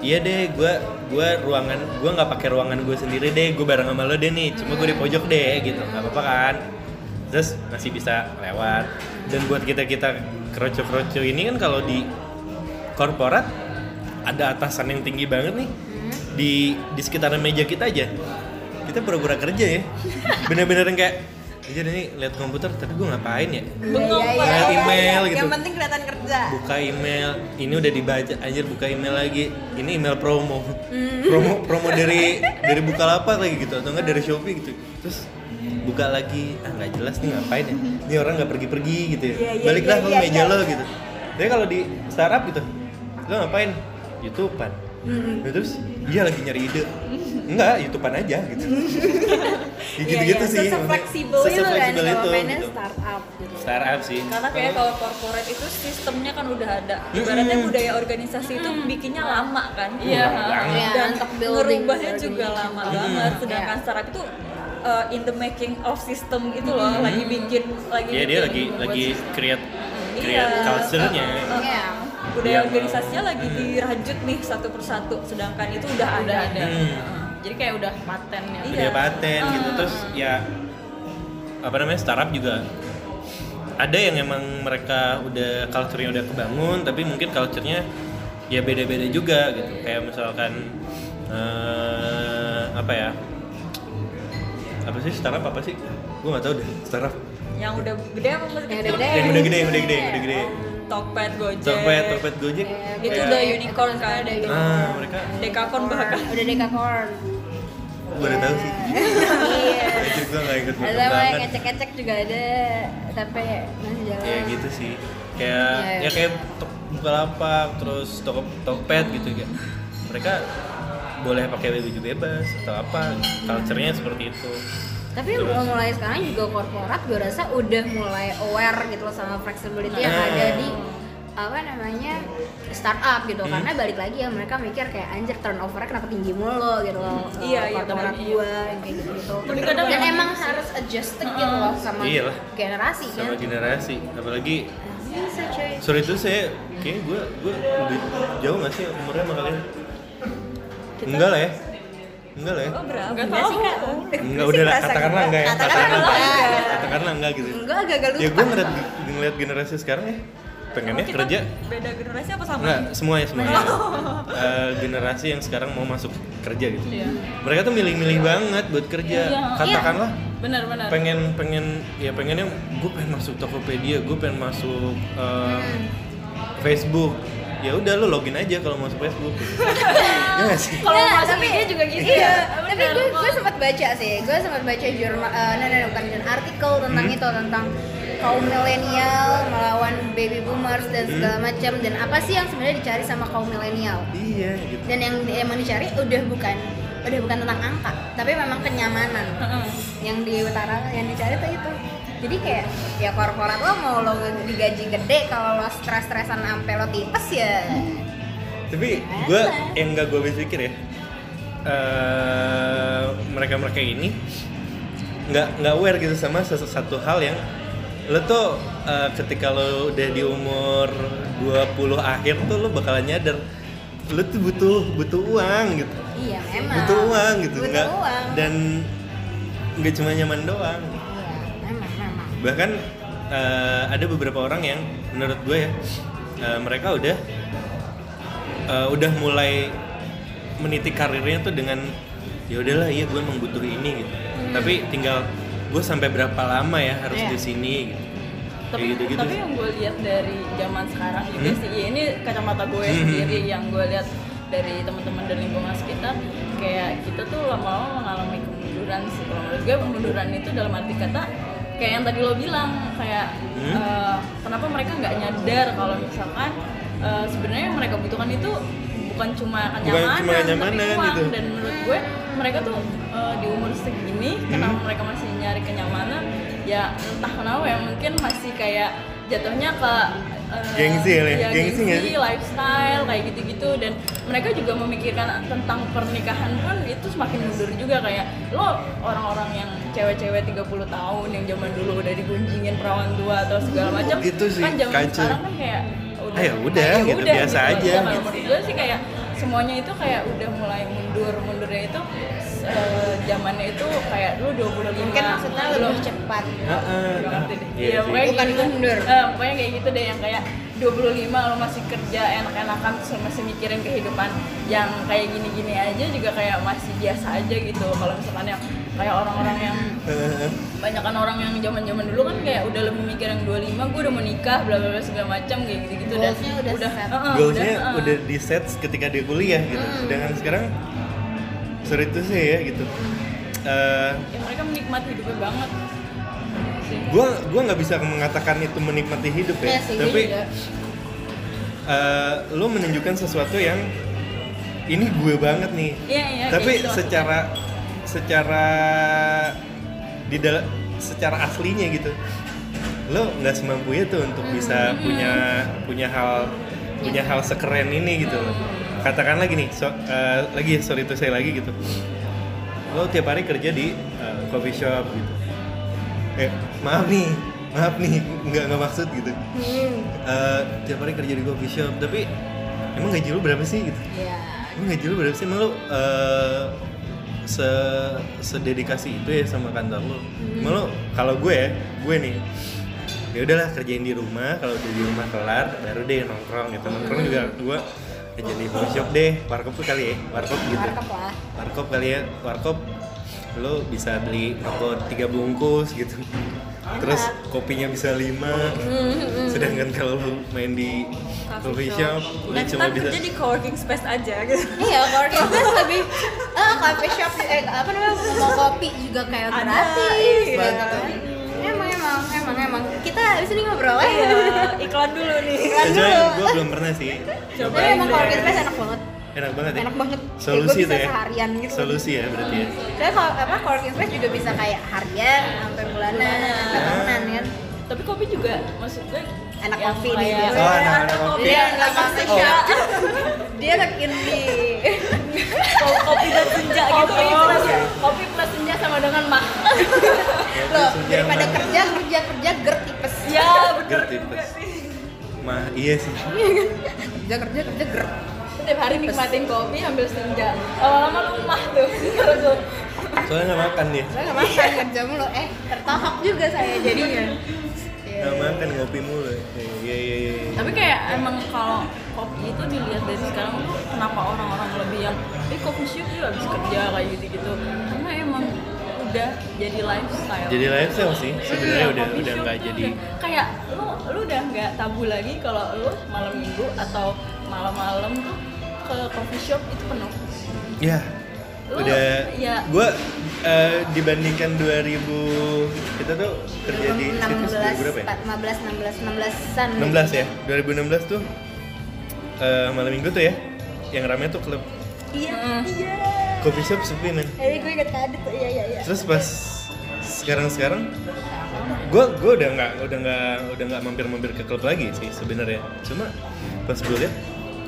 iya deh, gue gue ruangan gue nggak pakai ruangan gue sendiri deh, gue bareng sama lo deh nih, cuma gue di pojok deh gitu, nggak apa-apa kan? Terus masih bisa lewat. Dan buat kita kita kroco-kroco ini kan kalau di korporat ada atasan yang tinggi banget nih di di sekitaran meja kita aja, kita pura-pura kerja ya, bener-bener yang kayak jadi ini lihat komputer, tapi gue ngapain ya? Bengong ya, ya, email ya, ya. Gitu. Yang penting kelihatan kerja. Buka email, ini udah dibaca, anjir buka email lagi. Ini email promo, mm. promo promo dari dari Bukalapak lagi gitu, atau enggak dari Shopee gitu. Terus buka lagi, ah nggak jelas nih ngapain ya? Ini orang nggak pergi-pergi gitu ya. Yeah, yeah, baliklah yeah, ke yeah, meja yeah. lo gitu. Tapi kalau di startup gitu, lo ngapain? YouTube-an. Mm. Terus dia lagi nyari ide. Enggak, YouTube-an aja gitu. Ya, gitu-gitu ya, sih. Sefleksibel itu kan kalau mainnya gitu. Startup gitu. Startup sih. Karena kayak kalau corporate itu sistemnya kan udah ada. Ibaratnya mm-hmm. budaya organisasi itu mm-hmm. bikinnya lama kan. Iya. Mm-hmm. Yeah. Dan ngerubahnya juga lama mm-hmm. banget. Sedangkan yeah. startup itu uh, in the making of system gitu loh, mm-hmm. lagi bikin lagi yeah, bikin. Iya, dia lagi lagi create create yeah. culture-nya. Uh, uh, uh. Yeah. Budaya yeah. organisasinya lagi mm-hmm. dirajut nih satu persatu. Sedangkan itu udah ada ada. Mm-hmm. Jadi kayak udah paten ya. Iya. Udah paten uh. gitu terus ya apa namanya startup juga ada yang emang mereka udah culture-nya udah kebangun tapi mungkin culture-nya ya beda-beda juga gitu. Kayak misalkan uh, apa ya? Apa sih startup apa sih? Gua enggak tahu deh, startup. Yang udah gede apa masih gede? Yang udah gede, yang udah gede, udah gede. Tokopedia, Gojek. Tokopedia, Gojek. Yeah, itu yeah. udah unicorn kan ada gitu. Ah, mereka Dekakorn bahkan. Udah Dekakorn. Gua udah tahu sih. Iya. Juga enggak ikut banget. Ada yang ngecek-ngecek juga ada sampai masih jalan. Ya gitu sih. Kayak yeah, ya kayak Bukalapak terus Tokopedia gitu ya. Mereka boleh pakai baju bebas atau apa. Culture-nya seperti itu. Tapi mulai sekarang juga korporat gue rasa udah mulai aware gitu loh sama flexibility yang ada di apa namanya startup gitu hmm. karena balik lagi ya mereka mikir kayak anjir turnover-nya kenapa tinggi mulu gitu loh iya, korporat iya, gue iya. kayak gitu-gitu dan ya, emang ya. harus adjusted uh, gitu loh sama iyalah. generasi sama kan? generasi apalagi bisa coy sorry itu saya kayaknya gue gue lebih jauh gak sih umurnya sama kalian? Enggak lah ya enggak lah ya? Oh berapa? Enggak tahu. Enggak udah lah, katakanlah enggak ya? Katakanlah enggak Katakanlah enggak gitu enggak, agak-agak lupa. Ya gue ngeliat, ngeliat generasi sekarang ya pengennya oh, kerja beda generasi apa sama? Enggak, semuanya, semuanya uh, generasi yang sekarang mau masuk kerja gitu iya. Mereka tuh milih-milih banget buat kerja iya. Katakanlah iya. Benar, benar. Pengen, pengen, ya pengennya gue pengen masuk Tokopedia, gue pengen masuk uh, hmm. Facebook ya udah lo login aja kalau masuk Facebook. Iya sih. Kalau masuk dia juga gitu. Iya. Tapi gue gue sempat baca sih. Gue sempat baca jurnal, uh, nah, nah, bukan jurnal, artikel tentang hmm. itu tentang kaum milenial melawan baby boomers dan segala macam, dan apa sih yang sebenarnya dicari sama kaum milenial? Iya. Gitu. Dan yang emang dicari udah bukan udah bukan tentang angka, tapi memang kenyamanan. Uh-uh. Yang di utara yang dicari tuh itu. Jadi kayak ya korporat lo mau lo digaji gede, kalau lo stres-stresan sampai lo tipes ya. Tapi gue yang nggak gue habis pikir ya, uh, mereka-mereka ini nggak nggak aware gitu sama satu hal yang lo tuh uh, ketika lo udah di umur dua puluh akhir tuh lo bakalan nyadar lo tuh butuh butuh uang gitu. Iya memang. Butuh uang gitu. Butuh nggak, uang. Dan nggak cuma nyaman doang. Iya memang memang. Bahkan uh, ada beberapa orang yang menurut gue ya uh, mereka udah uh, udah mulai meniti karirnya tuh dengan ya udahlah iya gue emang butuh ini gitu. Hmm. Tapi tinggal gue sampai berapa lama ya harus yeah. di sini gitu. Tapi, gitu-gitu. Tapi yang gue lihat dari zaman sekarang juga hmm? sih, ya ini kacamata gue hmm. sendiri yang gue lihat dari teman-teman dan lingkungan sekitar, kayak kita tuh lama-lama mengalami kemunduran sih. Kalau menurut gue kemunduran itu dalam arti kata kayak yang tadi lo bilang, kayak hmm? uh, kenapa mereka nggak nyadar kalau misalkan uh, sebenarnya yang mereka butuhkan itu bukan cuma kenyamanan, bukan cuma kenyamanan tapi uang gitu. Dan menurut gue mereka tuh uh, di umur segini hmm. kenapa mereka masih nyari kenyamanan, ya entah kenapa ya, mungkin masih kayak jatuhnya ke uh, gengsi ya, ya gengsi, gengsi lifestyle kayak gitu-gitu. Dan mereka juga memikirkan tentang pernikahan pun itu semakin mundur juga, kayak lo orang-orang yang cewek-cewek tiga puluh tahun yang zaman dulu udah digunjingin perawan tua atau segala macam gitu sih, kan zaman kacau. Sekarang kan kayak udah, ayo udah ayo gitu udah, biasa gitu, aja gitu. Menurut gue sih kayak semuanya itu kayak udah mulai mundur mundurnya itu uh, zamannya itu kayak dulu dua puluh lima mungkin maksudnya lebih cepat ya, ya, ya bukan gitu, mundur uh, pokoknya kayak gitu deh, yang kayak dua puluh lima lo masih kerja enak-enakan terus masih mikirin kehidupan yang kayak gini-gini aja juga kayak masih biasa aja gitu. Kalau misalkan yang kayak orang-orang yang banyakan orang yang zaman-zaman dulu kan kayak udah lebih mikir yang dua puluh lima gue udah mau nikah bla bla segala macam kayak gitu-gitu. Dan udah udah uh, goalsnya udah, uh, udah di set ketika dia kuliah gitu. Sedangkan hmm. sekarang sorry itu sih ya gitu. Uh, ya, mereka menikmati hidupnya banget. Gue gue nggak bisa mengatakan itu menikmati hidup ya, ya sih, tapi uh, lo menunjukkan sesuatu yang ini gue banget nih. Ya, ya, tapi gitu, secara secara di didala- secara aslinya gitu lo nggak semampunya tuh untuk bisa mm-hmm. punya punya hal punya hal sekeren ini gitu. Katakanlah gini, so, uh, lagi sorry itu saya lagi gitu, lo tiap hari kerja di uh, coffee shop gitu, eh maaf nih maaf nih nggak nggak maksud gitu, uh, tiap hari kerja di coffee shop tapi emang gaji lo berapa sih gitu, emang gaji lo berapa sih, emang lo uh, se sededikasi itu ya sama kantor lo. Hmm. Malu kalau gue, gue nih ya udahlah kerjain di rumah, kalau udah di rumah kelar baru deh nongkrong gitu. Nongkrong juga gue kerja di coffee shop deh, warkop tuh kali ya, warkop gitu. Warkop lah. Warkop kali ya, warkop lo bisa beli rokok tiga bungkus gitu. Terus kopinya bisa lima. Mm-hmm. Sedangkan kalau lu main di coffee shop, lu cuma bisa jadi co-working space aja gitu. Iya, co-working space lebih eh coffee shop eh apa namanya? Mau kopi juga kayak gratis. Iya. Emang emang emang emang kita habis ini ngobrol aja. Iya, iklan dulu nih. Iklan dulu. Gue belum pernah sih. Coba emang co-working space enak banget. Enak banget ya? Enak banget. Solusi ya, itu ya? Seharian gitu. Solusi ya berarti ya? Soalnya kalau apa, co-working space juga bisa kayak harian, sampai bulanan, sampai tahunan kan? Tapi kopi juga, maksud gue enak kopi nih ya. Oh, anak kopi. Dia anak kopi. Dia anak indie. Kopi dan senja gitu. Kopi plus senja sama dengan mah. Loh, daripada kerja, kerja, kerja, ger tipes. Ya, bener. Ger tipes. Mah, iya sih. Kerja, kerja, kerja, ger. Tiap hari nikmatin kopi, ambil senja. Lama-lama lu mah tuh. Soalnya nggak makan dia. Soalnya nggak makan kerja mulu. Eh, tertahap juga saya jadinya. Nggak makan ngopi mulu. Iya iya iya. Tapi kayak emang kalau kopi itu dilihat dari sekarang tuh kenapa orang-orang lebih yang di coffee shop juga habis kerja kayak gitu-gitu. Karena emang udah jadi lifestyle. Jadi lifestyle sih sebenarnya udah udah nggak jadi. Kayak lu lu udah nggak tabu lagi kalau lu malam minggu atau malam-malam tuh ke coffee shop itu penuh. Iya. Udah. Ya. Gue uh, dibandingkan dua ribu kita tuh terjadi enam belas, ya? lima belas, enam belas, enam belasan enam belas ya. dua ribu enam belas tuh uh, malam Minggu tuh ya. Yang ramai tuh klub. Iya. Mm. Iya. Coffee shop sepi men. Eh gue ingat tadi tuh. Iya iya iya. Terus pas sekarang-sekarang gue gue udah nggak udah nggak udah nggak mampir-mampir ke klub lagi sih sebenarnya, cuma pas gue lihat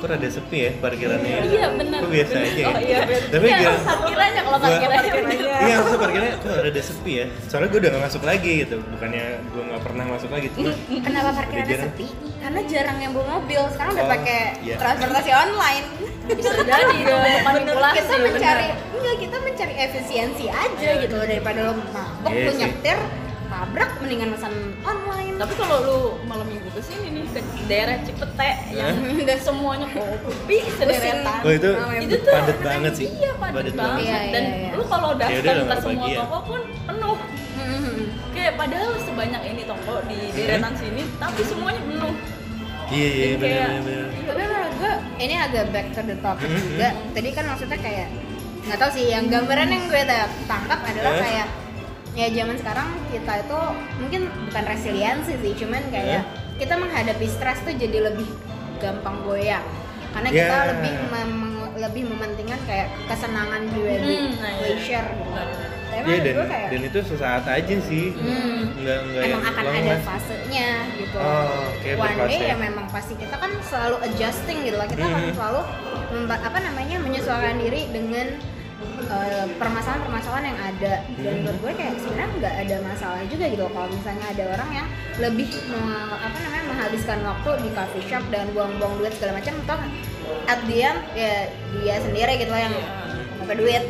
kok rada sepi ya parkirannya. Iya benar. Kok biasa bener aja ya. Oh, iya, tapi ya, kira parkirannya kalau parkirannya. Iya maksud parkirannya kok rada sepi ya. Soalnya gue udah nggak masuk lagi gitu. Bukannya gue nggak pernah masuk lagi. Cuma kenapa parkirannya sepi? Karena jarang yang bawa mobil. Sekarang udah oh, pakai iya. transportasi online. Bisa jadi dong. Manipulasi. Kita mencari enggak kita mencari efisiensi aja gitu loh, daripada lo mabok lo nyetir tabrak mendingan pesan online. Tapi kalau lu malam Minggu ke sini nih ke daerah Cipete yang udah semuanya kopi sederetan. Oh itu, itu tuh padat banget sih. Iya, padat banget. Iya, iya, dan iya. Lu kalau daftar ke semua ya. Toko pun penuh. Mm-hmm. Kayak padahal sebanyak ini toko di deretan mm-hmm. sini tapi semuanya penuh. Iya, iya, benar-benar. Tapi menurut gua ini agak back to the topic mm-hmm. juga. Tadi kan maksudnya kayak enggak tahu sih yang gambaran yang gue tangkap adalah yeah. kayak ya zaman sekarang kita itu mungkin bukan resiliensi sih, cuman kayak yeah. kita menghadapi stres tuh jadi lebih gampang goyah karena yeah. kita lebih mem- lebih mementingkan kayak kesenangan di wedding, hmm, nah, leisure gitu. Tapi yeah, dan, kayak, dan itu sesaat aja sih, hmm, nggak nggak emang akan long ada long fasenya gitu. Oh, okay, one day ya memang pasti kita kan selalu adjusting gitu lah, kita hmm. akan selalu memba- apa namanya menyesuaikan diri dengan Uh, permasalahan-permasalahan yang ada. Dan menurut gue kayak sebenarnya nggak ada masalah juga gitu kalau misalnya ada orang yang lebih me- apa namanya menghabiskan waktu di coffee shop dan buang-buang duit segala macam, atau at the end ya dia sendiri gitu loh yang apa duit.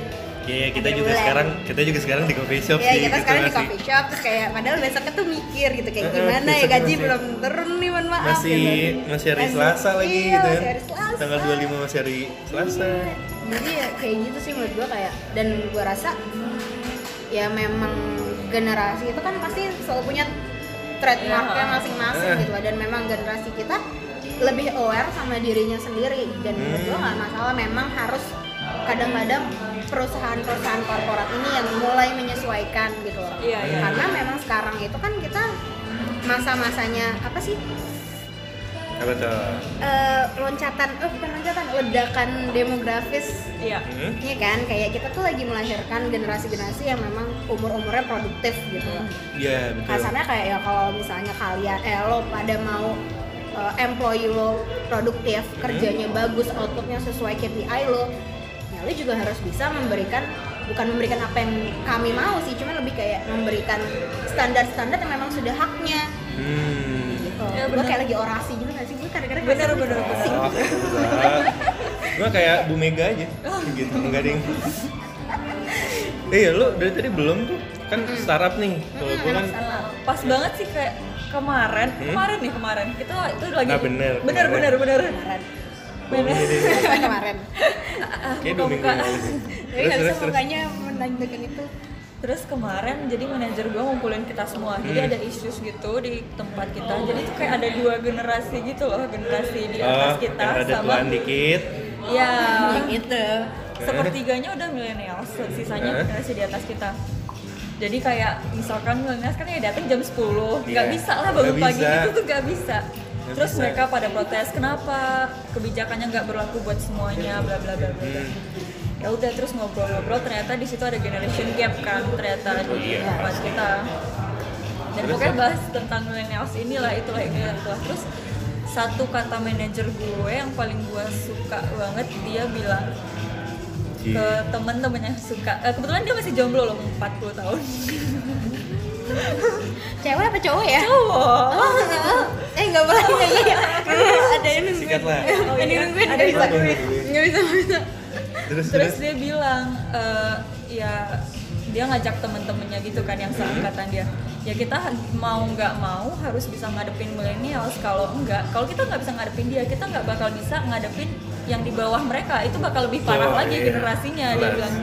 Iya, yeah, kita juga bulan. sekarang kita juga sekarang di coffee shop yeah, sih. Iya, kita sekarang masih. Di coffee shop terus kayak padahal besoknya tuh mikir gitu kayak gimana uh, ya gaji masih, belum turun nih, mohon maaf. Masih gitu. Masih hari Selasa lagi iya, gitu kan. Selasa. Tanggal dua puluh lima masih hari Selasa. Yeah. Jadi ya kayak gitu sih menurut gue kayak, dan gue rasa ya memang generasi itu kan pasti selalu punya trademarknya masing-masing uh. gitu, dan memang generasi kita lebih aware sama dirinya sendiri dan hmm. menurut gue nggak masalah. Memang harus kadang-kadang perusahaan-perusahaan korporat ini yang mulai menyesuaikan gitu loh. Iya, iya. Karena memang sekarang itu kan kita masa-masanya apa sih? Apa tuh? Uh, loncatan, oh bukan loncatan, ledakan demografis. Iya. Hmm. Iya kan, kayak kita tuh lagi melahirkan generasi-generasi yang memang umur-umurnya produktif gitu loh. Iya, betul. Kasarnya kayak ya kalau misalnya kalian, eh lo pada mau uh, employee lo produktif, kerjanya hmm. bagus, outputnya sesuai K P I lo, lu juga harus bisa memberikan, bukan memberikan apa yang kami mau sih, cuman lebih kayak memberikan standar-standar yang memang sudah haknya. Hmm. Gitu. Ya, gue kayak lagi orasi juga nggak sih, gue kadang-kadang bener bener orasi. Gue kayak Bu Mega aja, gitu nggak ada yang. Iya, lu dari tadi belum tuh kan mm. startup nih, kalau mm, gue kan pas ya. banget sih kayak kemarin, hmm? kemarin nih kemarin kita itu lagi. Nah, bener, bener, bener, bener. bener. Bener kemarin. Kayak dua minggu lalu. Tapi gak bisa mukanya menandakan itu. Terus kemarin jadi manajer gue ngumpulin kita semua. Jadi hmm. ada issues gitu di tempat kita. Jadi tuh kayak ada dua generasi gitu loh. Generasi di atas oh, kita ada sama tuan dikit. Ya gitu. Sepertiganya udah milenial, sisanya hmm. generasi di atas kita. Jadi kayak misalkan milenial kan ya datang jam sepuluh yeah. Gak bisa lah bangun pagi itu tuh gak bisa. Terus mereka pada protes kenapa kebijakannya nggak berlaku buat semuanya, bla bla bla bla. Ya udah terus ngobrol-ngobrol, ternyata di situ ada generation gap kan, ternyata di tempat kita. Dan pokoknya bahas tentang millennials inilah itulah itulah. Terus satu kata manajer gue yang paling gue suka banget, dia bilang ke temen-temennya suka. Kebetulan dia masih jomblo loh, empat puluh tahun. Cewek apa cowok ya? Cowok. Oh, eh enggak boleh enggak oh. ya. Ada yang nungguin. Sikatlah. Oh, ini nungguin ada bisa. Enggak bisa bisa. Terus, terus dia bilang uh, ya dia ngajak teman-temannya gitu kan yang seangkatan dia. Ya kita mau nggak mau harus bisa ngadepin millennials, kalau enggak, kalau kita nggak bisa ngadepin dia, kita nggak bakal bisa ngadepin yang di bawah mereka. Itu bakal lebih parah oh, lagi iya. generasinya dia bilang.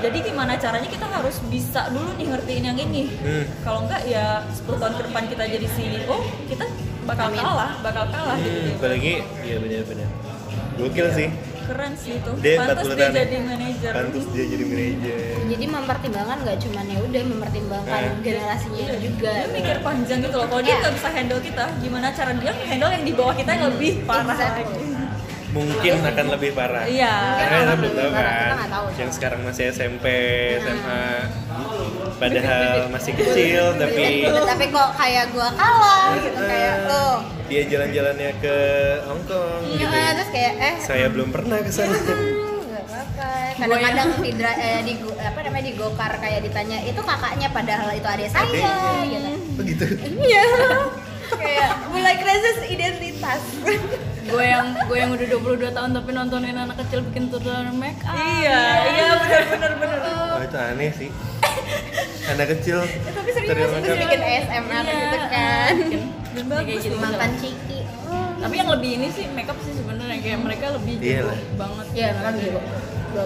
Jadi gimana caranya kita harus bisa dulu nih ngertiin yang ini. Hmm. Kalau enggak ya sepuluh tahun ke depan kita jadi C E O, kita bakal kalah, bakal kalah hmm, gitu. Apalagi ya benar-benar. Gokil iya. sih. Keren sih itu. Pantas dia jadi manajer. Pantas dia jadi manajer. Jadi mempertimbangkan nggak cuma ya udah mempertimbangkan nah. generasinya iya. juga. Dia mikir panjang gitu loh. Kalau yeah. dia nggak bisa handle kita, gimana cara dia handle yang di bawah kita yang lebih parah lagi? Exactly. Mungkin oh, akan iya. lebih parah. Iya. Karena kita belum tahu kan. Yang sekarang masih S M P, nah. S M A, padahal masih kecil tapi. Tapi kok kayak gua kalah gitu uh, kayak lo. Dia jalan-jalannya ke Hong Kong. Iya. Gitu. Terus kayak eh. Saya belum pernah kesana. Nggak apa-apa. Kadang-kadang di eh, di apa namanya di Gokar kayak ditanya itu kakaknya padahal itu adik saya. Adek. Gitu. Begitu. Iya. Kayak mulai krisis identitas. Gue yang gue yang udah dua puluh dua tahun tapi nontonin anak kecil bikin tutorial make up. Iya, iya benar-benar benar. Oh, itu aneh sih. Anak kecil. Ya, tapi serius itu bikin A S M R iya, gitu kan. Dan bagus mantan ciki. Oh. Tapi yang lebih ini sih make up sih sebenarnya kayak mereka lebih jago banget. Iya, kan jago.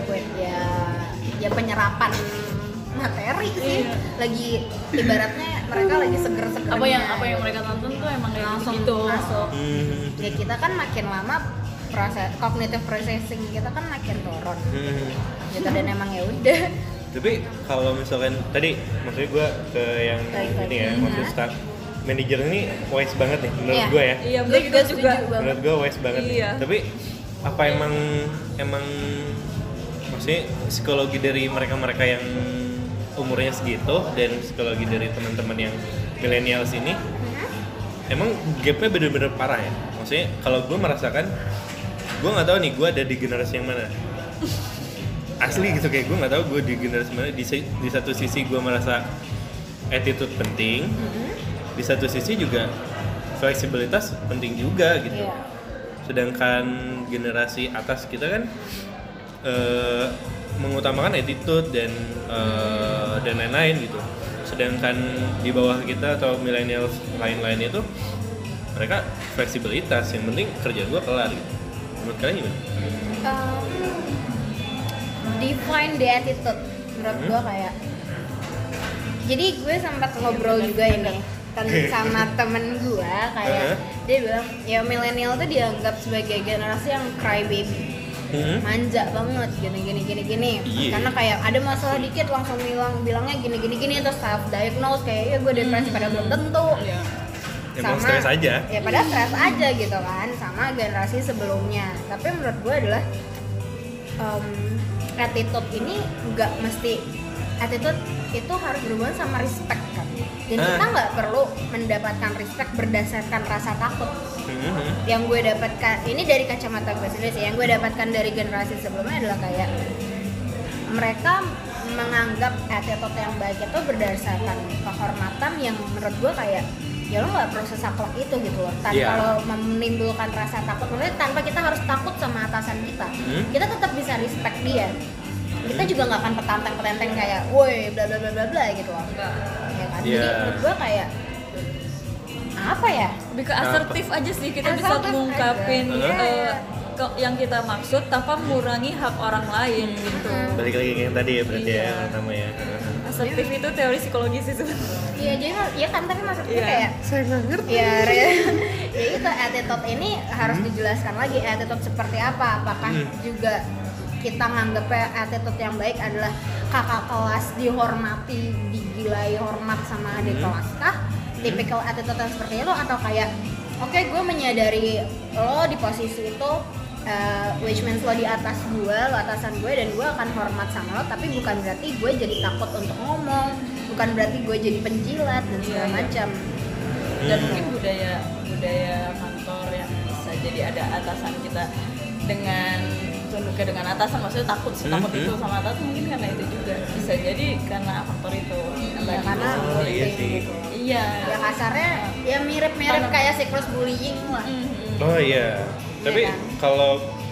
Gue ya ya penyerapan materi sih iya. lagi ibaratnya mereka lagi seger-seger apa yang apa yang mereka tonton tuh emang langsung gitu. masuk hmm. Ya kita kan makin lama proses cognitive processing kita kan makin turun hmm. gitu dan emang ya udah tapi kalau misalkan tadi maksudnya gue ke yang Baik-baik. ini ya maksud start manajer ini wise banget nih menurut iya. gue ya iya menurut gue juga menurut gue wise banget iya. tapi apa emang emang maksudnya psikologi dari mereka-mereka yang umurnya segitu dan psikologi dari teman-teman yang milenial sini hmm. emang gapnya bener-bener parah ya? Maksudnya kalau gue merasakan gue nggak tahu nih gue ada di generasi yang mana asli gitu kayak gue nggak tahu gue di generasi mana di, di satu sisi gue merasa attitude penting hmm. di satu sisi juga fleksibilitas penting juga gitu yeah. sedangkan generasi atas kita kan uh, mengutamakan attitude dan uh, dan lain-lain gitu. Sedangkan di bawah kita atau milenial lain-lain itu mereka fleksibilitas yang penting kerja gua kelar gitu. Menurut kalian gimana? Um, define the attitude menurut hmm? gua kayak. Jadi gue sempat ngobrol juga ini kan sama temen gua kayak uh-huh. dia bilang ya milenial tuh dianggap sebagai generasi yang crybaby. Hmm? Manja banget gini gini gini gini yeah. karena kayak ada masalah dikit langsung bilang bilangnya gini gini gini terus self diagnose kayak ya gue depresi hmm. pada belum tentu yeah. sama stres aja ya pada stres aja gitu kan sama generasi sebelumnya tapi menurut gue adalah um, attitude ini nggak mesti attitude itu harus berhubungan sama respect kan dan ah. kita nggak perlu mendapatkan respect berdasarkan rasa takut. Mm-hmm. Yang gue dapatkan ini dari kacamata gue sendiri sih, yang gue dapatkan dari generasi sebelumnya adalah kayak mereka menganggap attitude yang baik itu berdasarkan kehormatan yang menurut gue kayak ya lo nggak proses akhlak itu gitu loh tanpa yeah. lo menimbulkan rasa takut, maksudnya tanpa kita harus takut sama atasan kita mm-hmm. kita tetap bisa respect dia mm-hmm. kita juga nggak akan petantang-petantang kayak woi bla bla bla bla bla gitu loh ya kan? yeah. Jadi menurut gue kayak apa ya? Lebih ke asertif aja sih kita asertif bisa mengungkapin uh, ke, yang kita maksud tanpa mengurangi hak orang lain gitu. Balik lagi yang tadi ya berarti iya. ya yang pertama ya. Asertif itu teori psikologi sih sebenarnya. Iya jadi ya kan tapi maksudnya yeah. kayak saya nggak ngerti. Ya, ya, ya itu attitude ini harus hmm. dijelaskan lagi attitude seperti apa? Apakah hmm. juga kita nganggapnya attitude yang baik adalah kakak kelas dihormati, digilai hormat sama adik hmm. kelas kah? Typical attitude seperti lo atau kayak oke okay, gue menyadari lo di posisi itu uh, which means lo di atas gue, lo atasan gue dan gue akan hormat sama lo tapi bukan berarti gue jadi takut untuk ngomong bukan berarti gue jadi penjilat dan segala macam dan hmm. mungkin budaya budaya kantor yang bisa jadi ada atasan kita dengan tunduknya dengan atasan maksudnya takut sih takut hmm. itu sama atasan mungkin karena itu juga bisa jadi karena faktor itu ya, karena oh, iya sih gitu. Iya ya kasarnya ya mirip-mirip kayak siklus bullying lah mm-hmm. oh iya tapi ya, kan? Kalau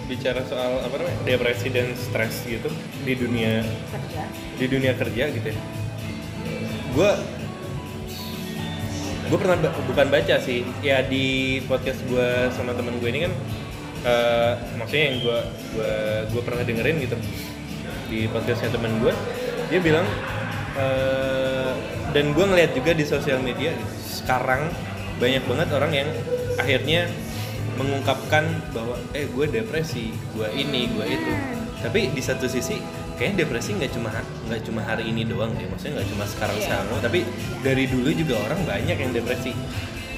bicara soal apa namanya depresi dan stres gitu di dunia kerja di dunia kerja gitu ya gue gue pernah ba- bukan baca sih ya di podcast gue sama temen gue ini kan Uh, maksudnya yang gue gue gue pernah dengerin gitu di podcastnya teman gue dia bilang uh, dan gue ngeliat juga di sosial media sekarang banyak banget orang yang akhirnya mengungkapkan bahwa eh gue depresi, gue ini, gue itu. Tapi di satu sisi kayaknya depresi nggak cuma nggak cuma hari ini doang deh, maksudnya nggak cuma sekarang sekarang, tapi dari dulu juga orang banyak yang depresi.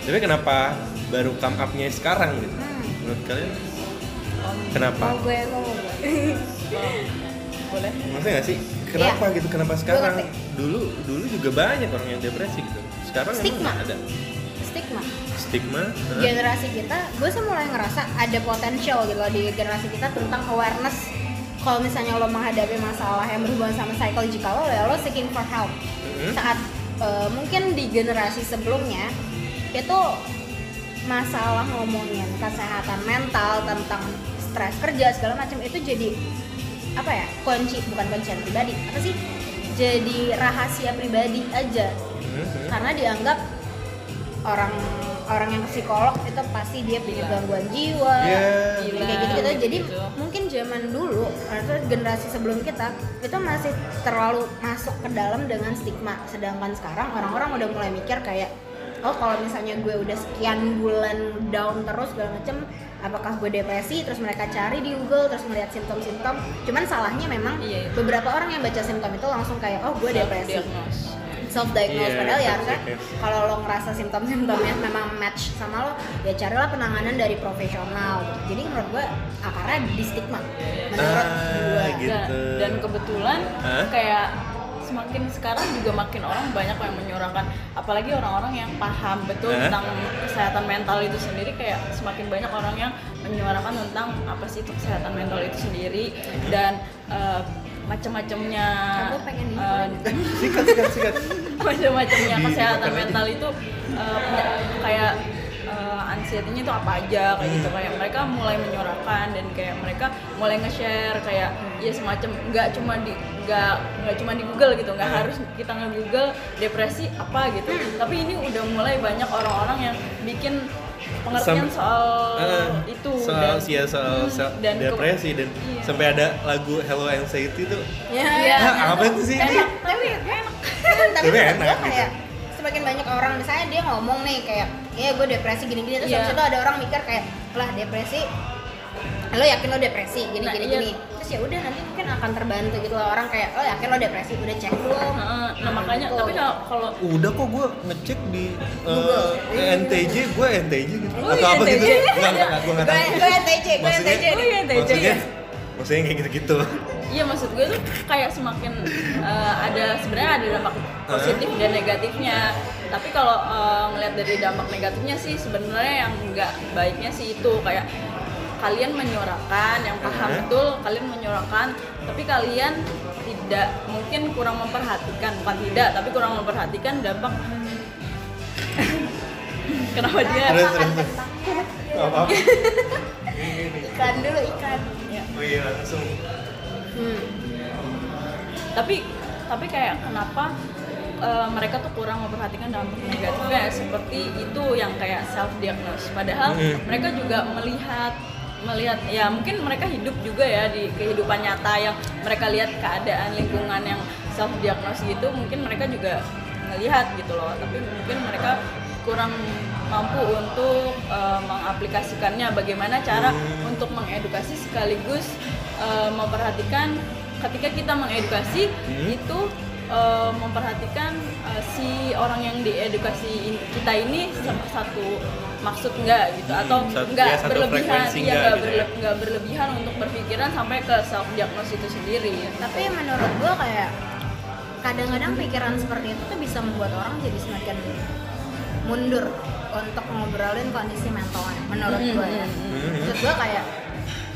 Tapi kenapa baru come up-nya sekarang gitu? Menurut kalian kenapa? Mau gue, mau gue. Boleh? Maksudnya nggak sih? Kenapa ya. Gitu? Kenapa sekarang? Dulu dulu juga banyak orang yang depresi gitu. Sekarang emang ada. Stigma. Stigma. Nah. Generasi kita, gue sih mulai ngerasa ada potensial gitu loh di generasi kita tentang awareness. Kalau misalnya lo menghadapi masalah yang berhubungan sama psychological lo, ya lo seeking for help. Mm-hmm. Saat uh, mungkin di generasi sebelumnya itu masalah ngomongin kesehatan mental, tentang stres kerja segala macam itu jadi apa ya, kunci, bukan kuncian pribadi, apa sih, jadi rahasia pribadi aja. Mm-hmm. Karena dianggap orang orang yang psikolog itu pasti dia punya gangguan jiwa, yeah. kayak gitu-gitu. Jadi gitu. Mungkin zaman dulu atau generasi sebelum kita itu masih terlalu masuk ke dalam dengan stigma. Sedangkan sekarang orang-orang udah mulai mikir kayak, oh kalau misalnya gue udah sekian bulan down terus segala macem, apakah gue depresi? Terus mereka cari di Google, terus melihat simptom-simptom. Cuman salahnya memang iya, iya. beberapa orang yang baca simptom itu langsung kayak, oh gue depresi, self-diagnose. Yeah, padahal ya harusnya kalau lo ngerasa simptom-simptomnya memang match sama lo, ya carilah penanganan dari profesional. Jadi menurut gue akarnya di stigma. Menurut ah, gue gitu. Dan, dan kebetulan huh? kayak semakin sekarang juga makin orang banyak yang menyuarakan, apalagi orang-orang yang paham betul eh? tentang kesehatan mental itu sendiri, kayak semakin banyak orang yang menyuarakan tentang apa sih itu kesehatan mental itu sendiri dan uh, macam-macamnya uh, sikat sikat sikat macam-macamnya kesehatan mental itu uh, kayak Uh, anxiety-nya itu apa aja kayak gitu, kayak mereka mulai menyuarakan dan kayak mereka mulai nge-share kayak ya semacam nggak cuma di nggak nggak cuma di Google gitu, nggak harus kita nge-Google depresi apa gitu, tapi ini udah mulai banyak orang-orang yang bikin pengertian Sam, soal uh, itu soal dan, ya, soal, soal dan depresi dan iya. sampai ada lagu Hello Anxiety tuh ya, ya, nah, apa itu sih enak, tapi enak tapi enak gitu. Makin banyak orang misalnya dia ngomong nih kayak ya gue depresi gini-gini, terus habis yeah. itu ada orang mikir kayak lah depresi, lo yakin lo depresi gini-gini nah, gini. Iya. Terus ya udah nanti mungkin akan terbantu gitu loh, orang kayak lo yakin lo depresi udah cek dulu. Nah, nah makanya gitu. Tapi kalau udah kok gue ngecek di uh, N T J gue N T J gitu oh, atau iya, apa N T J gitu nggak nggak gue nggak tahu gue N T J gue N T J maksudnya maksudnya kayak gitu-gitu. Iya maksud gue tuh kayak semakin uh, ada sebenarnya ada dampak positif dan negatifnya. Tapi kalau uh, ngelihat dari dampak negatifnya sih sebenarnya yang nggak baiknya sih itu kayak kalian menyuarakan yang paham betul, kalian menyuarakan, tapi kalian tidak mungkin kurang memperhatikan, bukan tidak, tapi kurang memperhatikan dampak. Kenapa dia? Terus, terus. Ikan dulu ikan. Oh iya langsung. Hmm. Tapi tapi kayak kenapa uh, mereka tuh kurang memperhatikan dampak negatifnya seperti itu yang kayak self diagnose. Padahal hmm. mereka juga melihat melihat ya mungkin mereka hidup juga ya di kehidupan nyata yang mereka lihat keadaan lingkungan yang self diagnose gitu, mungkin mereka juga ngelihat gitu loh. Tapi mungkin mereka kurang mampu untuk uh, mengaplikasikannya. Bagaimana cara hmm. untuk mengedukasi sekaligus Uh, memperhatikan ketika kita mengedukasi hmm. itu uh, memperhatikan uh, si orang yang diedukasi kita ini satu maksud enggak gitu atau satu, enggak ya, berlebihan ya enggak gitu berle- ya. berlebihan untuk berpikiran sampai ke self diagnosis itu sendiri gitu. Tapi menurut gua kayak kadang-kadang pikiran seperti itu tuh bisa membuat orang jadi semakin mundur untuk ngobrolin kondisi mentalnya menurut hmm. gua ya. Hmm. Maksud gua kayak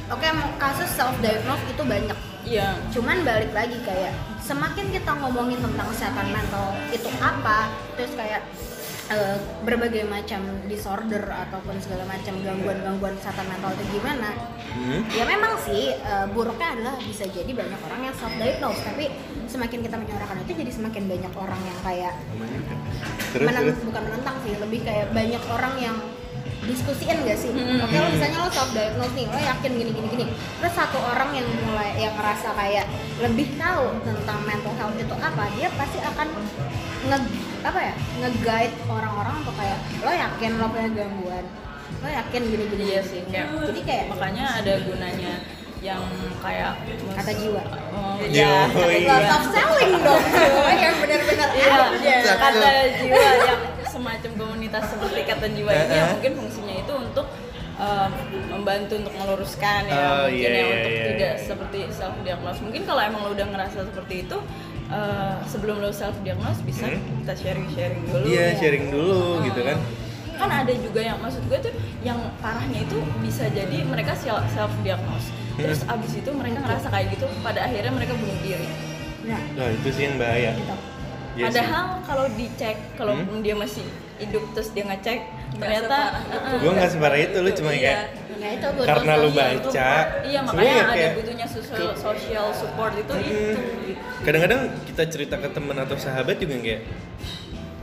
oke, kasus self-diagnose itu banyak. Iya. Cuman balik lagi kayak semakin kita ngomongin tentang kesehatan mental itu apa, terus kayak e, berbagai macam disorder ataupun segala macam gangguan-gangguan kesehatan mental itu gimana? Hmm? Ya memang sih e, buruknya adalah bisa jadi banyak orang yang self-diagnose, tapi semakin kita menyuarakan itu jadi semakin banyak orang yang kayak terus, menentang, terus. bukan menentang sih, lebih kayak banyak orang yang diskusiin gak sih? Hmm. Oke, lo misalnya lo self diagnose nih, lo yakin gini gini gini. Terus satu orang yang mulai yang ngerasa kayak lebih tahu tentang mental health itu apa, dia pasti akan nge apa ya? nge-guide orang-orang untuk kayak lo yakin lo punya gangguan. lo yakin gini-gini aja sih kayak, jadi kayak makanya ada gunanya yang kayak kata jiwa. Oh, ya, soft selling dong. Yang benar-benar ada kata jiwa yang semacam komunitas seperti kata jiwa ini yang mungkin fungsinya itu untuk Uh, membantu untuk meluruskan ya, oh, mungkin yeah, ya untuk yeah, tidak yeah. seperti self diagnose. Mungkin kalau emang lo udah ngerasa seperti itu, uh, sebelum lo self diagnose bisa hmm? kita sharing-sharing dulu. Iya, yeah, sharing dulu uh, gitu kan. Kan ada juga yang maksud gue tuh yang parahnya itu bisa jadi mereka self diagnose. Terus hmm? abis itu mereka ngerasa kayak gitu, pada akhirnya mereka bunuh diri. Nah, nah itu sih yang bahaya. Gitu. Yes. Padahal kalau dicek, kalau hmm? dia masih hidup terus dia ngecek, ternyata uh, gue nggak separah itu, lu cuma iya. kayak nah, karena lu baca, iya makanya ya, ada butuhnya sosial, social support itu hmm. itu. Kadang-kadang kita cerita ke teman atau sahabat juga kayak,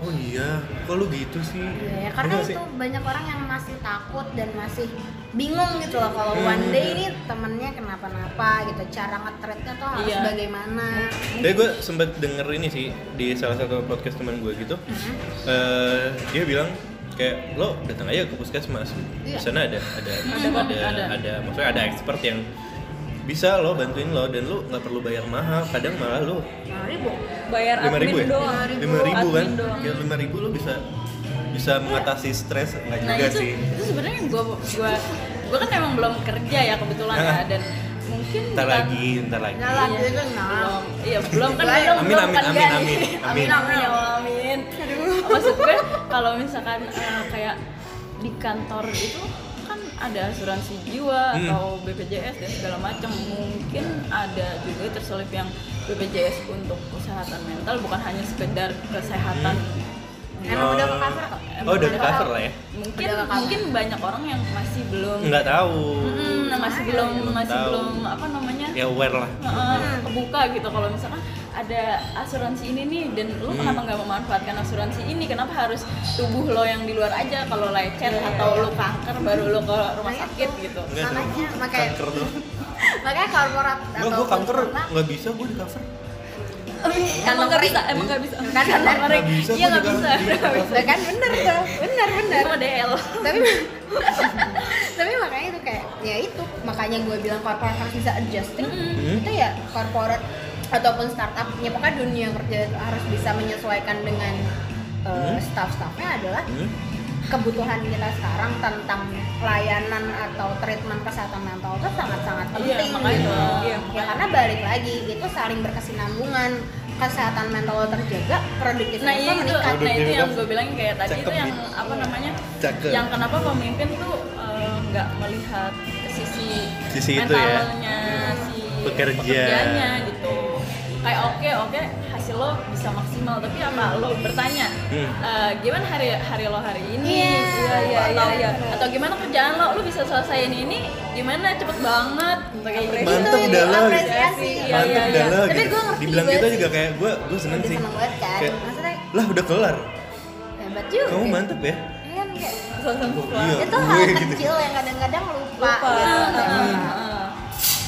oh iya, kok lu gitu sih? Iya, ya, karena itu banyak orang yang masih takut dan masih bingung gitu loh kalau hmm. one day ini temennya kenapa-napa gitu, cara nge-treatnya tuh harus iya. bagaimana. Tapi gue sempat denger ini sih di salah satu podcast teman gue gitu, uh-huh. uh, dia bilang kayak lo datang aja ke puskesmas, iya. di sana ada ada ada, ada ada ada maksudnya ada expert yang bisa lo bantuin lo dan lo nggak perlu bayar mahal, kadang malah lo lima ribu bayar admin doang, lima ribu kan, ya lima ribu lo bisa bisa mengatasi stres nggak nah, juga itu, sih itu sebenarnya gue gue gue kan emang belum kerja ya kebetulan nah. ya dan mungkin ntar lagi ntar lagi ntar lagi itu belum iya belum kan belum amin, amin, kan amin, amin, amin amin amin ya Allah amin maksud gue kalau misalkan uh, kayak di kantor itu kan ada asuransi jiwa hmm. atau B P J S dan segala macam, mungkin ada juga terselip yang B P J S untuk kesehatan mental, bukan hanya sekedar kesehatan hmm. emang udah ke cover kok. Oh, udah ke cover lah ya. Mungkin mungkin banyak orang yang masih belum enggak tahu. Hmm, nah masih ah, belum masih tahu. belum apa namanya? Ya aware lah. Heeh, uh, kebuka gitu kalau misalkan ada asuransi ini nih dan lu hmm. kenapa enggak memanfaatkan asuransi ini? Kenapa harus tubuh lo yang di luar aja kalau lecet yeah. atau lo kanker baru lo ke rumah nah, sakit itu. gitu. Makanya makanya kanker tuh. Makanya korporat atau gua kanker enggak bisa gua di cover. Emang nggak bisa, emang nggak bisa, kan nggak ngering, iya nggak bisa, kan bener tuh, bener bener. Model. Tapi, tapi makanya itu kayak, ya itu makanya gue bilang corporate harus bisa adjusting. Mm-hmm. Itu ya corporate ataupun startupnya, pokoknya dunia kerja harus bisa menyesuaikan dengan uh, staff-staffnya adalah kebutuhan kita sekarang tentang layanan atau treatment kesehatan mental itu sangat-sangat penting iya, gitu iya, ya karena balik lagi itu saling berkesinambungan, kesehatan mental lo terjaga, produktivitas nah, meningkat. Nah itu yang gue bilang kayak tadi Cakep. itu yang apa namanya Cakep. yang kenapa pemimpin tuh nggak uh, melihat ke sisi, sisi mentalnya ya. si Pekerja. pekerjanya gitu kayak oke okay, oke okay, hasil lo bisa maksimal tapi apa lo bertanya hmm. uh, gimana hari hari lo hari ini yeah. Yeah, yeah, atau, yeah, yeah. atau gimana kerjaan lo lo bisa selesaiin ini gimana cepet banget kayak gitu mantep dah lo apresiasi ya, mantep ya, dah lo ya. gitu dibilang kita juga kayak gue gue seneng sih kan? kayak, lah udah kelar hebat juga kamu mantep ya kan kayak oh, itu hal kecil yang kadang-kadang lupa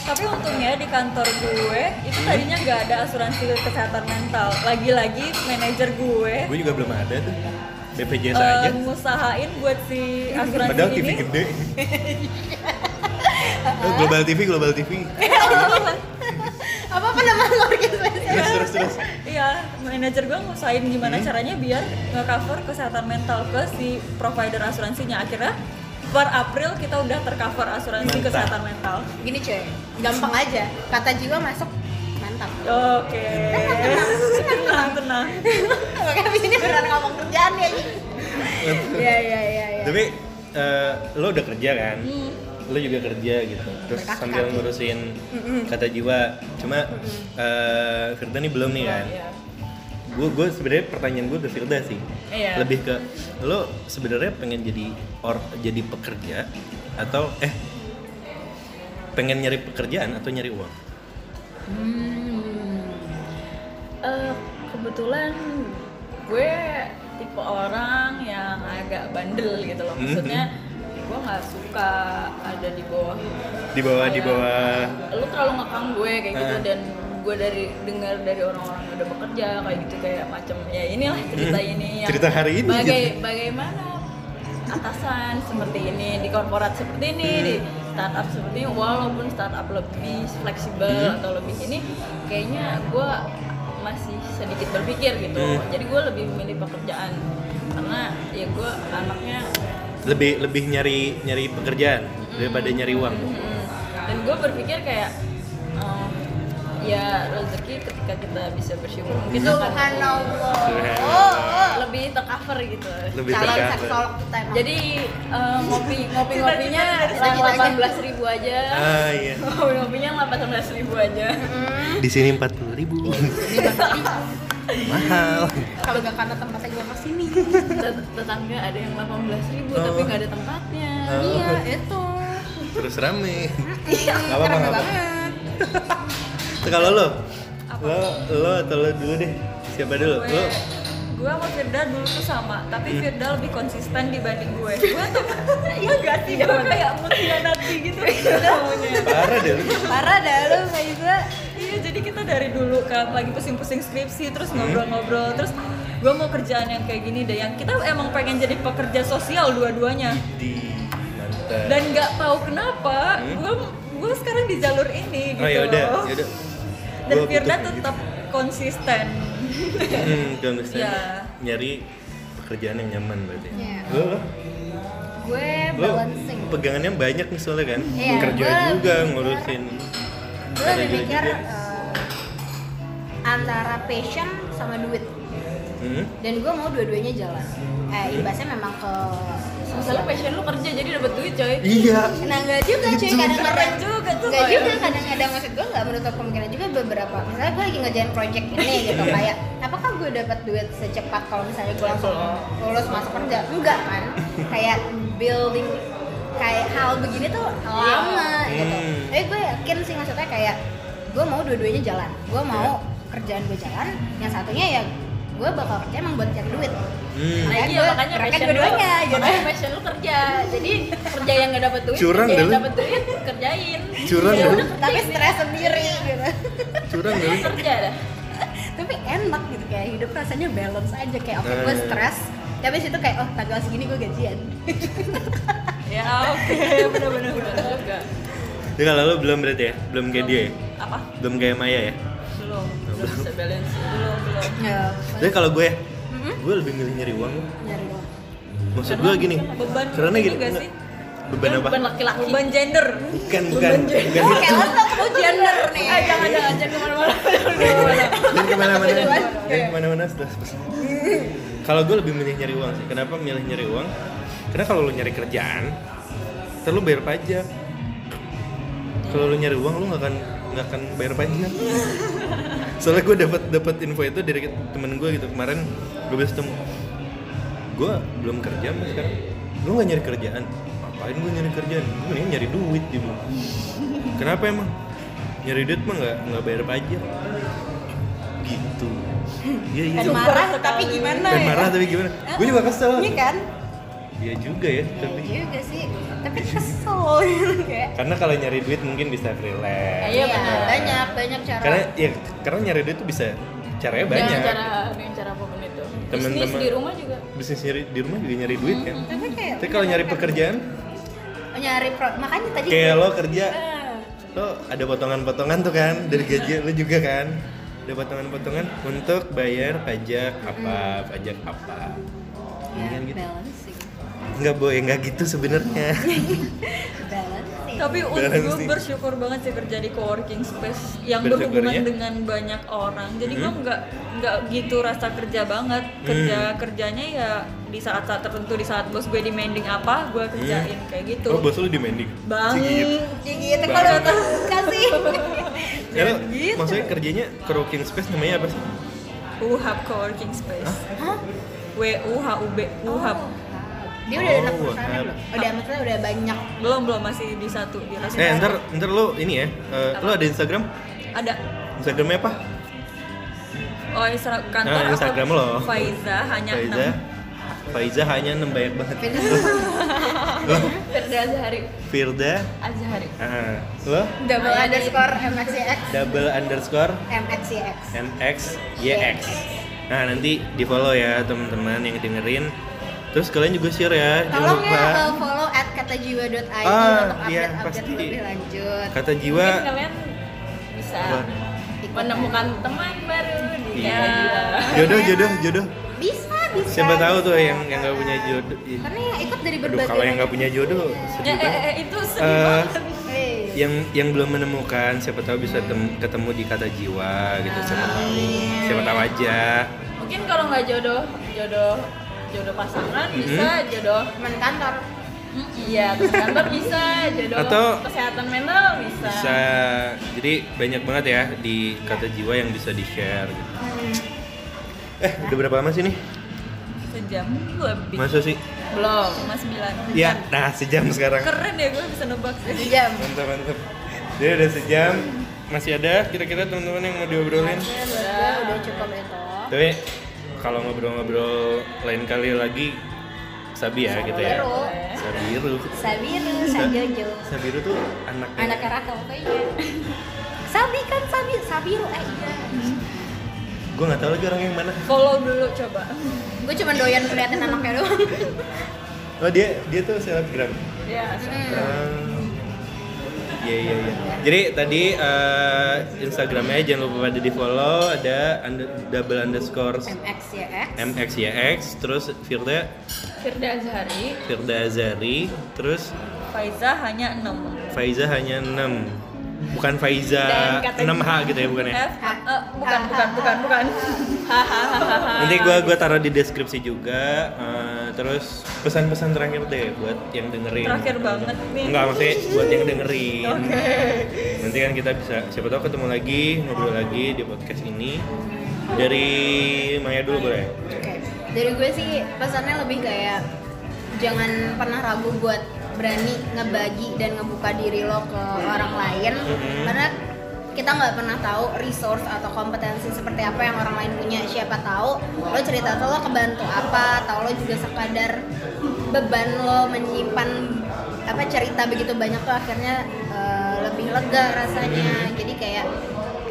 tapi untungnya di kantor gue itu tadinya nggak ada asuransi kesehatan mental. Lagi-lagi manajer gue gue juga belum ada tuh B P J S uh, aja ngusahain buat si asuransi padahal ini padahal T V gede oh, Global T V, Global T V apa-apa nama organisasinya iya, manajer gue ngusahain gimana hmm? caranya biar nge-cover kesehatan mental ke si provider asuransinya. Akhirnya per April kita udah tercover asuransi mantap. kesehatan mental. Gini cuy, gampang aja. Kata jiwa masuk, mantap. Oke. Tenang, tenang. Makanya abis ini beneran ngomong kerjaan ya. Iya, iya, iya. Ya. Tapi uh, lo udah kerja kan? Hmm. Lo juga kerja gitu. Terus Berkati-kati. sambil ngurusin mm-hmm. kata jiwa. Cuma mm-hmm. uh, Firda nih belum nih kan? Oh, iya. Gue gue sebenarnya pertanyaan gue ke Firda sih iya. lebih ke lo sebenarnya pengen jadi or jadi pekerja atau eh pengen nyari pekerjaan atau nyari uang? Hmm, uh, kebetulan gue tipe orang yang agak bandel gitu loh, maksudnya gue nggak suka ada di bawah di bawah di bawah lo terlalu ngekang gue kayak uh. gitu dan gue dari dengar dari orang-orang yang udah bekerja kayak gitu kayak macam ya inilah cerita ini yang cerita hari ini baga- gitu. Bagaimana atasan seperti ini, di korporat seperti ini, di startup seperti ini. Walaupun startup lebih fleksibel atau lebih ini, kayaknya gue masih sedikit berpikir gitu. Jadi gue lebih memilih pekerjaan karena ya gue anaknya lebih lebih nyari nyari pekerjaan mm-hmm. daripada nyari uang. Mm-hmm. Dan gue berpikir kayak um, ya rezeki ketika kita bisa bersyukur mungkin Subhanallah lebih tercover gitu. Calon seksolog kita. Jadi um, ngopi ngopi ngopinya delapan belas ribu aja. Ah iya. Ngopi ngopinya delapan belas ribu aja. Mm. Di sini empat puluh ribu. Mahal. Kalau nggak karena tempatnya gue kesini. Tetangga ada yang delapan belas ribu oh. tapi nggak ada tempatnya. Oh. Iya itu. Terus rame. Iya. Gak apa-apa banget. Kalau lo, apa? lo, lo atau lo dulu deh, siapa dulu? Gue, gue sama Firda dulu tuh sama, tapi hmm. Firda lebih konsisten dibanding gue. Gue tuh, iya gak sih, gue kayak mengkhianati gitu. Parah deh lu. Parah deh lu, Faizah. Iya, jadi kita dari dulu kan lagi pusing-pusing skripsi, terus ngobrol-ngobrol, terus gue mau kerjaan yang kayak gini deh, yang kita emang pengen jadi pekerja sosial dua-duanya. Di, mantap. Dan nggak tahu kenapa, hmm? gue, gue sekarang di jalur ini gitu. Oh yaudah, yaudah. Dan Firda tetap gitu. konsisten. Hmm, konsisten. Yeah. Nyari pekerjaan yang nyaman berarti. Yeah. Lo? Gue balancing. Pegangannya banyak nih soalnya kan. Yeah. Kerja gue juga pikir, ngurusin. Gue berpikir uh, antara passion sama duit. Hmm? Dan gue mau dua-duanya jalan. Eh, imbasnya memang ke misalnya passion lu kerja jadi dapat duit coy. Iya. Nah nggak juga coy, kadang-kadang juga tuh. Nggak juga kadang-kadang maksud gue nggak menutup kemungkinan juga beberapa. Misalnya gue lagi ngerjain project ini gitu kayak, apakah gue dapat duit secepat kalau misalnya gue langsung lulus masuk kerja? Enggak kan? Kayak building kayak hal begini tuh lama yeah. gitu. Tapi gue yakin sih maksudnya kayak gue mau dua-duanya jalan. Gue mau kerjaan gue jalan, yang satunya ya gue bakal kerja emang buat cari duit. Hmm. Nah, iya, makanya passion lu, makanya passion lu kerja. Jadi kerja yang nggak dapat duit, curang kerja yang dapat duit kerjain. Curang ya, dulu. Tapi stres sendiri gitu. Curang dulu. Kerja dah. Tapi enak gitu kayak hidup rasanya balance aja kayak oke okay, gue stres, tapi situ kayak oh tanggal segini gue gajian. Ya oke, okay. benar-benar juga. Jadi kalau lu belum berarti ya, belum kayak dia ya? Apa? Belum kayak Maya ya? Belum. Belum, belum bisa balance. Belum belum. Ya. Jadi kalau gue gue lebih milih nyari uang. Nyari uang. Maksud gue gini, beban karena gini gak sih? Beban apa? Beban laki-laki. Beban gender. Bukan bukan. Bukan oh, itu. Oh gender nih. Ah jangan jangan jangan kemana-mana. Jangan kemana-mana. Jangan kemana-mana. Kalau gue lebih milih nyari uang sih. Kenapa milih nyari uang? Karena kalau lo nyari kerjaan, ntar lo bayar pajak. Kalau lo nyari uang lo nggak akan nggak akan bayar pajak. Soalnya gue dapat dapat info itu dari temen gue gitu kemarin. Gue bilang ketemu, gue belum kerja mas sekarang. Lu nggak nyari kerjaan? Ngapain gue nyari kerjaan? Gue ini nyari duit gitu. Kenapa emang? Nyari duit mah nggak nggak bayar pajak. Gitu. Iya iya. Dan marah tapi gimana? Dan marah tapi gimana? Gue juga kesel. Iya kan? Iya juga ya, tapi iya juga sih, tapi kesel kayak. Karena kalau nyari duit mungkin bisa freelance. Iya, banyak banyak cara. Karena ya karena nyari duit tuh bisa caranya banyak. Cara dengan cara apapun itu. Teman-teman di rumah juga. Bisnis nyari di rumah juga nyari duit kan. Tapi kayak tapi kalau nyari pekerjaan nyari pro, makanya tadi kayak lo kerja. Lo ada potongan-potongan tuh kan dari gaji lo juga kan. Ada potongan-potongan untuk bayar pajak apa, pajak apa. Ya, balance. Enggak boleh, enggak gitu sebenarnya. Tapi gue bersyukur banget sih kerja di co-working space yang berhubungan dengan banyak orang. Jadi hmm. gue nggak nggak gitu rasa kerja banget. Kerja hmm. kerjanya ya di saat-saat tertentu, di saat bos gue demanding apa, gue kerjain hmm. kayak gitu. Oh bos lu demanding? Bang, cingit. Kalau atas kasih. Karena gitu. Maksudnya kerjanya co-working space namanya apa sih? W U H U B co-working space. Hah? W U H U B W U H U B. Dia udah oh, ada perusahaan belum? Udah maksudnya udah banyak. Belum belum masih di satu di rasanya. Eh ntar ntar lo ini ya, uh, lo ada Instagram? Ada. Instagramnya apa? Oh Instagram kantor nah, Instagram lo. Faizah hanya Faizah. enam. Faizah hanya enam banyak banget. Firdaazhari. Firda. Azhari. Heeh. Uh, lo? Double underscore mxyx. Double underscore mxyx. mxyx. Nah nanti di follow ya teman-teman yang dengerin. Terus kalian juga share ya. Tolong ya follow at katajiwa dot i d ah, untuk iya, update-update lebih lanjut. Kata Jiwa. Mungkin kalian bisa apa? menemukan teman baru di iya. Jodoh, jodoh, jodoh. Bisa, bisa. Siapa tahu tuh bisa. yang yang nggak punya jodoh. Karena yang ikut dari berbagai. Aduh, kalau yang nggak punya jodoh, sedih banget. Ya, eh, itu sedih uh, yang yang belum menemukan, siapa tahu bisa tem- ketemu di Kata Jiwa gitu. Siapa tahu, iya. siapa tahu aja. Mungkin kalau nggak jodoh, jodoh. jodoh pasangan mm-hmm. bisa, jodoh teman kantor iya, teman kantor bisa, jodoh atau kesehatan mental bisa bisa, jadi banyak banget ya di Kata Jiwa yang bisa di-share gitu. hmm. Eh, udah berapa lama sih nih? Sejam lebih masa sih? Belum, sembilan iya, nah sejam sekarang keren ya, gue bisa nebak sejam mantap, mantap jadi udah sejam, masih ada kira-kira teman-teman yang mau diobrolin? Ada, udah cukup itu tapi kalau ngobrol-ngobrol lain kali lagi Sabi ya Sabiru. Gitu ya Sabiru Sabiru, Sajojo Sabiru tuh anaknya anak Raka pokoknya Sabi kan Sabi, Sabiru eh iya gue gak tau lagi orang yang mana follow dulu coba gue cuma doyan ngeliatin anaknya doang oh dia dia tuh selebgram iya selebgram iya iya iya jadi tadi uh, Instagramnya jangan lupa pada di follow ada under, double underscore mxyx mxyx terus Firda firdaazhari firdaazhari terus Faizah hanya enam Faizah hanya enam bukan Faizah enam H gitu ya bukan ya uh, bukan bukan bukan bukan nanti gua gua taruh di deskripsi juga uh, terus pesan-pesan terakhir deh buat yang dengerin terakhir banget nih enggak maksudnya buat yang dengerin okay. Nanti kan kita bisa siapa tahu ketemu lagi ngobrol lagi di podcast ini dari Maya dulu boleh okay. Dari gue sih pesannya lebih kayak jangan pernah ragu buat berani ngebagi dan ngebuka diri lo ke orang lain mm-hmm. Karena kita nggak pernah tahu resource atau kompetensi seperti apa yang orang lain punya siapa tahu lo cerita tuh lo kebantu apa atau lo juga sekadar beban lo menyimpan apa cerita begitu banyak tuh akhirnya uh, lebih lega rasanya jadi kayak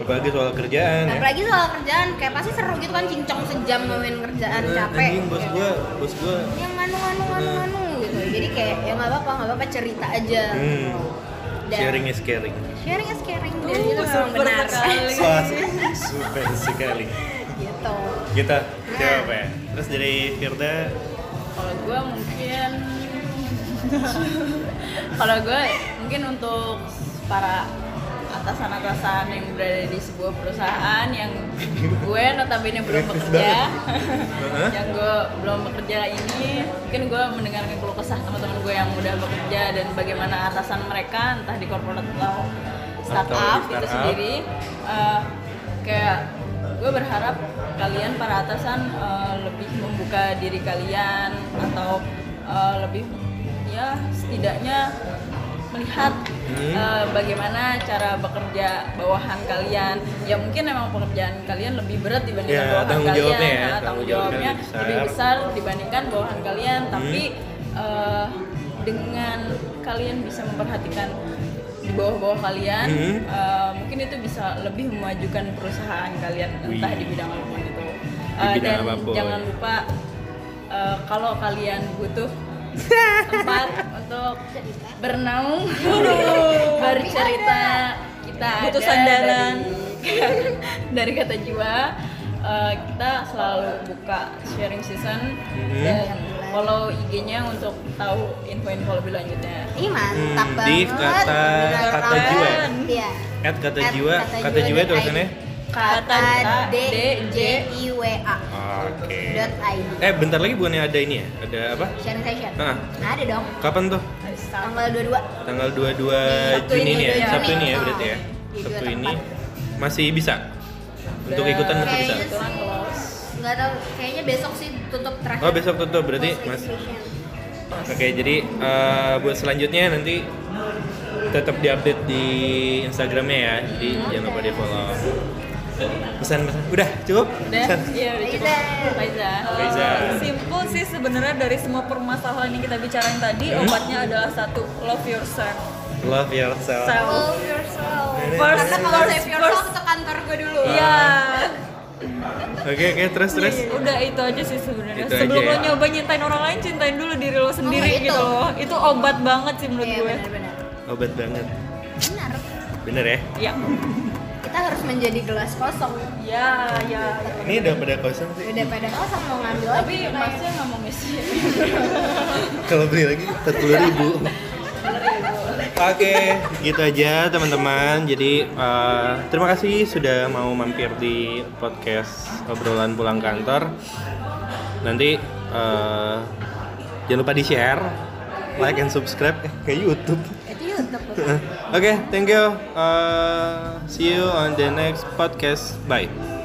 apalagi soal kerjaan apalagi ya? Soal kerjaan kayak pasti seru gitu kan cincong sejam ngomongin kerjaan nah, capek anjing, bos gue bos gue yang anu anu anu anu gitu jadi kayak ya nggak apa-apa nggak apa-apa cerita aja hmm. Dan sharing is caring. Sharing is caring. Dan uh, itu memang benar. Super, super sekali. Gitu. Kita gitu. Coba ya. Terus dari Firda. Kalau gue mungkin, kalau gue mungkin untuk para atasan-atasan yang berada di sebuah perusahaan yang gue notabene belum bekerja, yang gue belum bekerja ini, mungkin gue mendengarkan keluh kesah teman-teman gue yang udah bekerja dan bagaimana atasan mereka, entah di korporat atau startup itu sendiri, uh, kayak gue berharap kalian para atasan uh, lebih membuka diri kalian atau uh, lebih ya setidaknya melihat hmm. uh, bagaimana cara bekerja bawahan kalian ya mungkin emang pekerjaan kalian lebih berat dibandingkan ya, bawahan tanggung kalian jawabnya, nah, tanggung jawabnya lebih, lebih besar dibandingkan bawahan kalian hmm. tapi uh, dengan kalian bisa memperhatikan di bawah-bawah kalian hmm. uh, mungkin itu bisa lebih memajukan perusahaan kalian entah Wih. di bidang apapun itu uh, bidang dan apapun. Jangan lupa uh, kalau kalian butuh tempat untuk bernaung, bercerita kita butuh sandaran dari, dari Kata Jiwa uh, kita selalu buka sharing season mm-hmm. dan follow I G-nya untuk tahu info-info lebih lanjutnya. Ih mantap hmm, banget. Di kata kata jiwa. Iya. At kata jiwa. Kata jiwa itu maksudnya? Kata D J I W A. Oke. Eh bentar lagi bukannya ada ini ya? Ada apa? Sharing session. Nah, ada dong. Kapan tuh? Tanggal dua puluh dua. Tanggal dua puluh dua Juni ini ya. Sabtu ini ya berarti ya. Sabtu ini masih bisa untuk ikutan masih bisa. Nggak tahu, kayaknya besok sih tutup terakhir. Oh besok tutup berarti mas. Oke jadi uh, buat selanjutnya nanti tetap diupdate di Instagramnya ya. Jadi okay. Jangan lupa di follow. Pesan-pesan udah cukup? Udah, pesan. Iya udah cukup. Faizah. Faizah. Uh, simpel sih sebenarnya dari semua permasalahan yang kita bicarain tadi hmm? obatnya adalah satu love yourself. Love yourself. Self. Love yourself. First, first, first. Karena kalau love yourself ke kantor gue dulu. Iya. Yeah. Oke, oke, terus terus. Udah itu aja sih sebenarnya. Sebelum aja, lo nyoba nyintain orang lain, cintain dulu diri lo sendiri oh, gitu loh. Itu obat banget sih menurut yeah, gue. Bener, bener. Obat banget. Benar. Bener ya? Iya. Kita harus menjadi gelas kosong. Ya, ya. Ini udah pada kosong sih. Udah pada kosong mau ngambil tapi lagi. Tapi masnya nggak mau ngisi. Kalau beli lagi empat puluh ribu. Oke, gitu aja teman-teman. Jadi uh, terima kasih sudah mau mampir di podcast obrolan pulang kantor. Nanti uh, jangan lupa di share, like and subscribe ke YouTube. Itu YouTube. Oke, okay, thank you. Uh, see you on the next podcast. Bye.